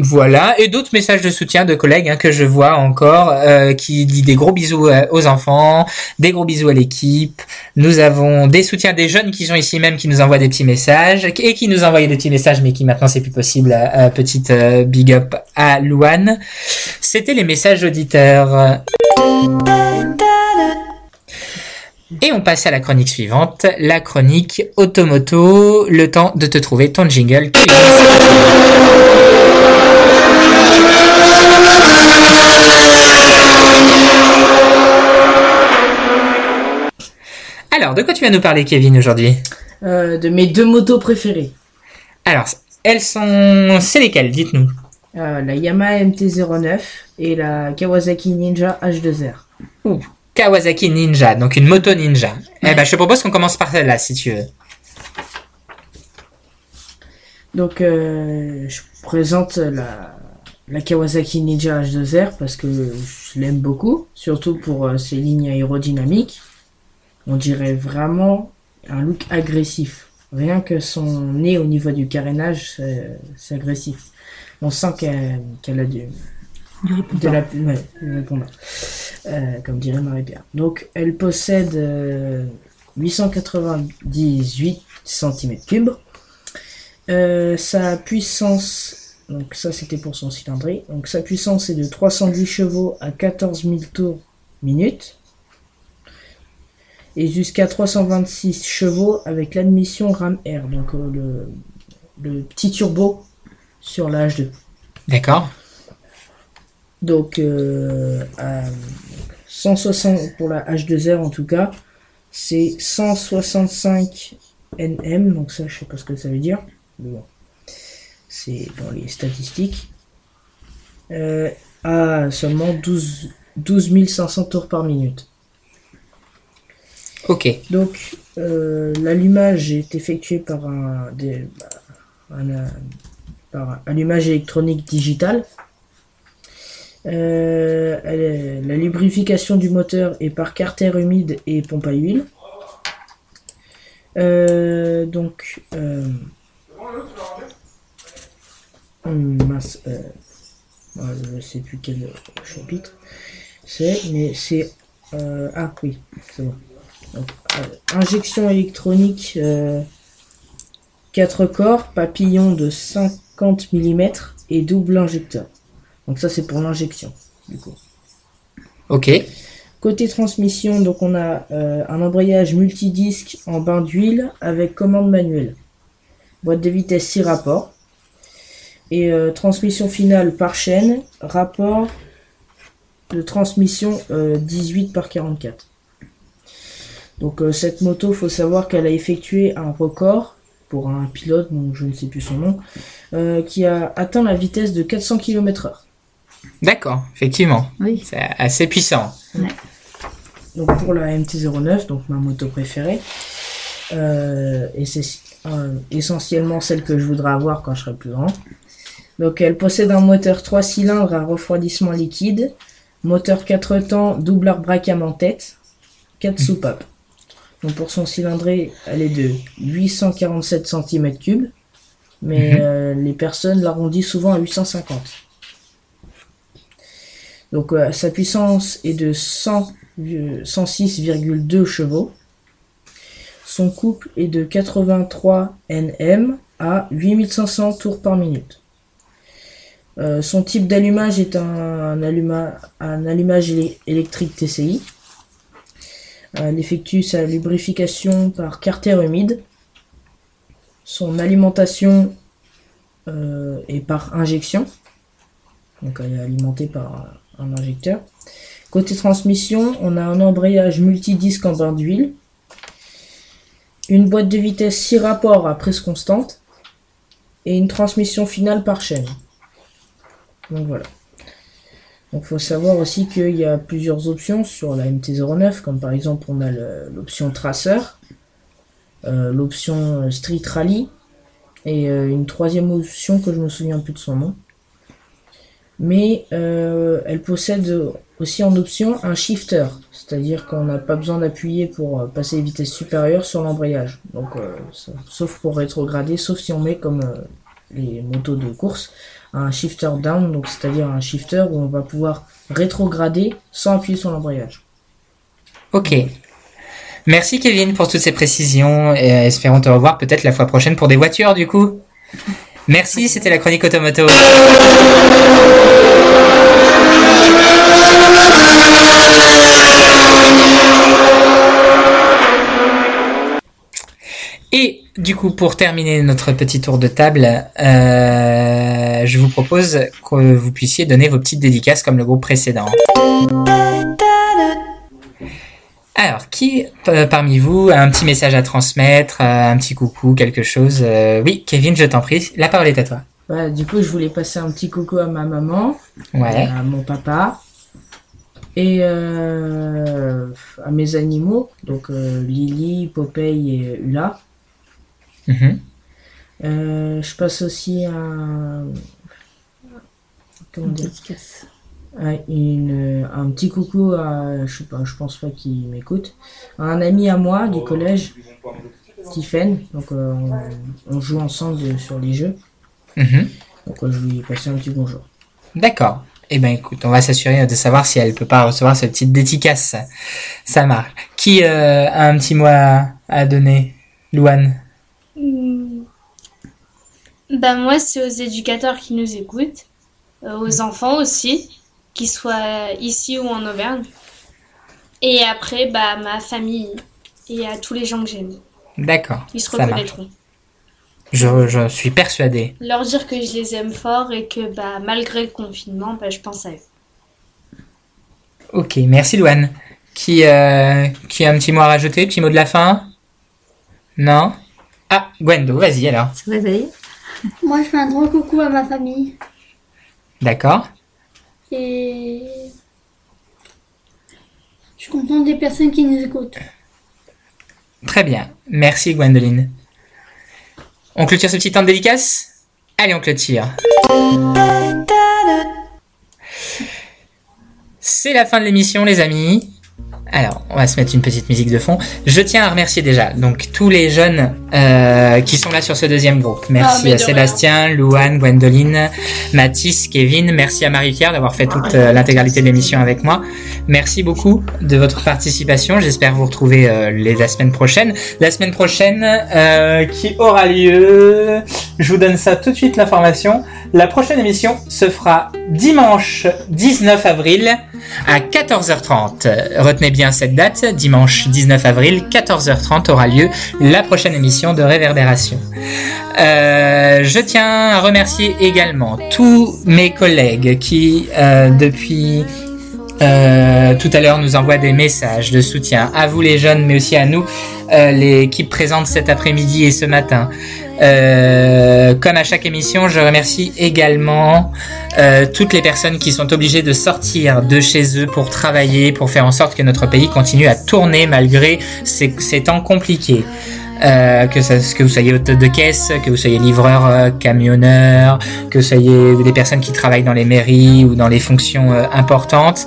Voilà, et d'autres messages de soutien de collègues que je vois encore qui dit des gros bisous aux enfants, des gros bisous à l'équipe. Nous avons des soutiens des jeunes qui sont ici même qui nous envoient des petits messages et qui nous envoyaient des petits messages mais qui maintenant c'est plus possible. Petite big up à Louane. C'était les messages auditeurs. Et on passe à la chronique suivante, la chronique Automoto, le temps de te trouver ton jingle. Alors, de quoi tu vas nous parler, Kevin, aujourd'hui ? De mes deux motos préférées. Alors, elles sont... C'est lesquelles ? Dites-nous. La Yamaha MT-09 et la Kawasaki Ninja H2R. Ouh. Kawasaki Ninja, donc une moto ninja. Ouais. Eh ben, je te propose qu'on commence par celle-là, si tu veux. Donc je vous présente la Kawasaki Ninja H2R parce que je l'aime beaucoup, surtout pour ses lignes aérodynamiques. On dirait vraiment un look agressif. Rien que son nez au niveau du carénage, c'est agressif. On sent qu'elle a du répondant. Comme dirait Marie-Pierre. Donc elle possède 898 cm3. Sa puissance, donc ça c'était pour son cylindré, donc sa puissance est de 310 chevaux à 14 000 tours minute et jusqu'à 326 chevaux avec l'admission RAM Air, donc le petit turbo sur la H2. D'accord. Donc 160 pour la H2R en tout cas, c'est 165 nm, donc ça je sais pas ce que ça veut dire. Bon. C'est dans les statistiques, à seulement 12 500 tours par minute. Ok. Donc l'allumage est effectué par un allumage électronique digital. La lubrification du moteur est par carter humide et pompe à huile. Je ne sais plus quel chapitre c'est, mais c'est ah oui, c'est bon. Donc, injection électronique 4 corps, papillon de 50 mm et double injecteur. Donc ça c'est pour l'injection du coup. Ok. Côté transmission, donc on a un embrayage multidisque en bain d'huile avec commande manuelle. Boîte de vitesse 6 rapports. Et transmission finale par chaîne, rapport de transmission 18/44. Donc cette moto, faut savoir qu'elle a effectué un record pour un pilote, donc je ne sais plus son nom, qui a atteint la vitesse de 400 km/h. D'accord, effectivement. Oui. C'est assez puissant. Ouais. Donc pour la MT-09, donc ma moto préférée, et c'est essentiellement celle que je voudrais avoir quand je serai plus grand. Donc elle possède un moteur 3 cylindres à refroidissement liquide, moteur 4 temps, double arbre à cames en tête, 4 soupapes. Donc pour son cylindré, elle est de 847 cm3, mais les personnes l'arrondissent souvent à 850. Donc sa puissance est de 106,2 chevaux. Son couple est de 83 Nm à 8500 tours par minute. Son type d'allumage est un allumage électrique TCI. Elle effectue sa lubrification par carter humide. Son alimentation est par injection. Donc elle est alimentée par un injecteur. Côté transmission, on a un embrayage multidisque en bain d'huile. Une boîte de vitesse 6 rapports à presse constante. Et une transmission finale par chaîne. Donc voilà. Donc faut savoir aussi qu'il y a plusieurs options sur la MT-09. Comme par exemple on a l'option traceur. L'option street rally. Et une troisième option que je me souviens plus de son nom. Mais elle possède aussi en option un shifter, c'est-à-dire qu'on n'a pas besoin d'appuyer pour passer les vitesses supérieures sur l'embrayage. Donc, sauf pour rétrograder, sauf si on met comme les motos de course un shifter down, donc c'est-à-dire un shifter où on va pouvoir rétrograder sans appuyer sur l'embrayage. Ok. Merci Kevin pour toutes ces précisions et espérons te revoir peut-être la fois prochaine pour des voitures du coup. Merci, c'était la chronique automoto. Et du coup, pour terminer notre petit tour de table, je vous propose que vous puissiez donner vos petites dédicaces comme le groupe précédent. Alors, qui parmi vous a un petit message à transmettre, un petit coucou, quelque chose? Oui, Kevin, je t'en prie, la parole est à toi. Voilà, du coup, je voulais passer un petit coucou à ma maman, à mon papa, et à mes animaux, donc Lily, Popeye et Hula. Je passe aussi à... Comment dire ? Un petit coucou à... Je sais pas, je pense pas qu'il m'écoute. Un ami à moi du collège, Stephen. Donc on joue ensemble sur les jeux. Mm-hmm. Donc je lui passe un petit bonjour. D'accord. Eh ben écoute, on va s'assurer de savoir si elle peut pas recevoir cette petite dédicace. Ça marche. Qui a un petit mot à donner, Louane? Bah moi c'est aux éducateurs qui nous écoutent, aux enfants aussi, qu'ils soient ici ou en Auvergne. Et après bah ma famille et à tous les gens que j'aime. D'accord. Ils se reconnaîtront. Je suis persuadée. Leur dire que je les aime fort et que bah, malgré le confinement, bah, je pense à eux. Ok, merci Louane. Qui a un petit mot à rajouter, petit mot de la fin? Non? Ah, Gwendo, vas-y alors. Ça va, vas-y. Moi, je fais un grand coucou à ma famille. D'accord. Et je suis contente des personnes qui nous écoutent. Très bien, merci Gwendoline. On clôture ce petit temps de dédicace? Allez, on clôture. C'est la fin de l'émission, les amis. Alors, on va se mettre une petite musique de fond. Je tiens à remercier déjà donc tous les jeunes qui sont là sur ce deuxième groupe. Merci à Sébastien, rien. Louane, Gwendoline, Mathis, Kevin. Merci à Marie-Pierre d'avoir fait toute l'intégralité de l'émission avec moi. Merci beaucoup de votre participation. J'espère vous retrouver la semaine prochaine. La semaine prochaine qui aura lieu... Je vous donne ça tout de suite, l'information. La prochaine émission se fera dimanche 19 avril à 14h30. Retenez bien cette date, dimanche 19 avril, 14h30 aura lieu la prochaine émission de Réverbération. Je tiens à remercier également tous mes collègues qui, depuis... tout à l'heure nous envoie des messages de soutien à vous les jeunes, mais aussi à nous l'équipe présente cet après-midi et ce matin. Comme à chaque émission, je remercie également toutes les personnes qui sont obligées de sortir de chez eux pour travailler, pour faire en sorte que notre pays continue à tourner malgré ces temps compliqués. Que vous soyez hôte de caisse, que vous soyez livreur, camionneur, que vous soyez des personnes qui travaillent dans les mairies ou dans les fonctions importantes,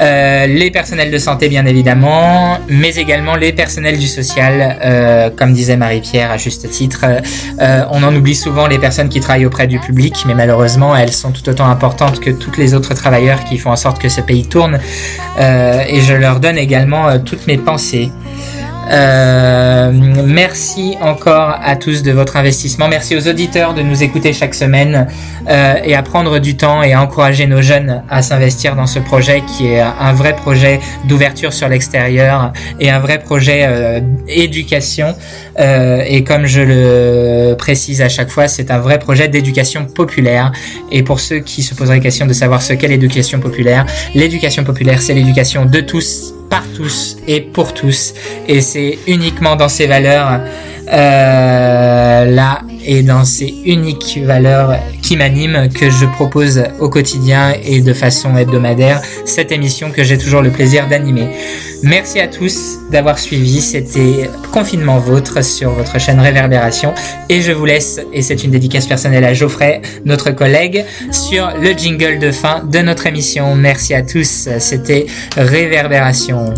les personnels de santé bien évidemment, mais également les personnels du social, comme disait Marie-Pierre à juste titre, on en oublie souvent les personnes qui travaillent auprès du public, mais malheureusement elles sont tout autant importantes que toutes les autres travailleurs qui font en sorte que ce pays tourne, et je leur donne également toutes mes pensées. Merci encore à tous de votre investissement. Merci aux auditeurs de nous écouter chaque semaine et à prendre du temps et à encourager nos jeunes à s'investir dans ce projet qui est un vrai projet d'ouverture sur l'extérieur et un vrai projet éducation. Et comme je le précise à chaque fois, c'est un vrai projet d'éducation populaire. Et pour ceux qui se poseraient la question de savoir ce qu'est l'éducation populaire, c'est l'éducation de tous, par tous et pour tous, et c'est uniquement dans ces valeurs là et dans ces uniques valeurs qui m'animent que je propose au quotidien et de façon hebdomadaire cette émission que j'ai toujours le plaisir d'animer. Merci à tous d'avoir suivi, c'était Confinement Vôtre sur votre chaîne Réverbération, et je vous laisse, et c'est une dédicace personnelle à Geoffrey, notre collègue, sur le jingle de fin de notre émission. Merci à tous, c'était Réverbération.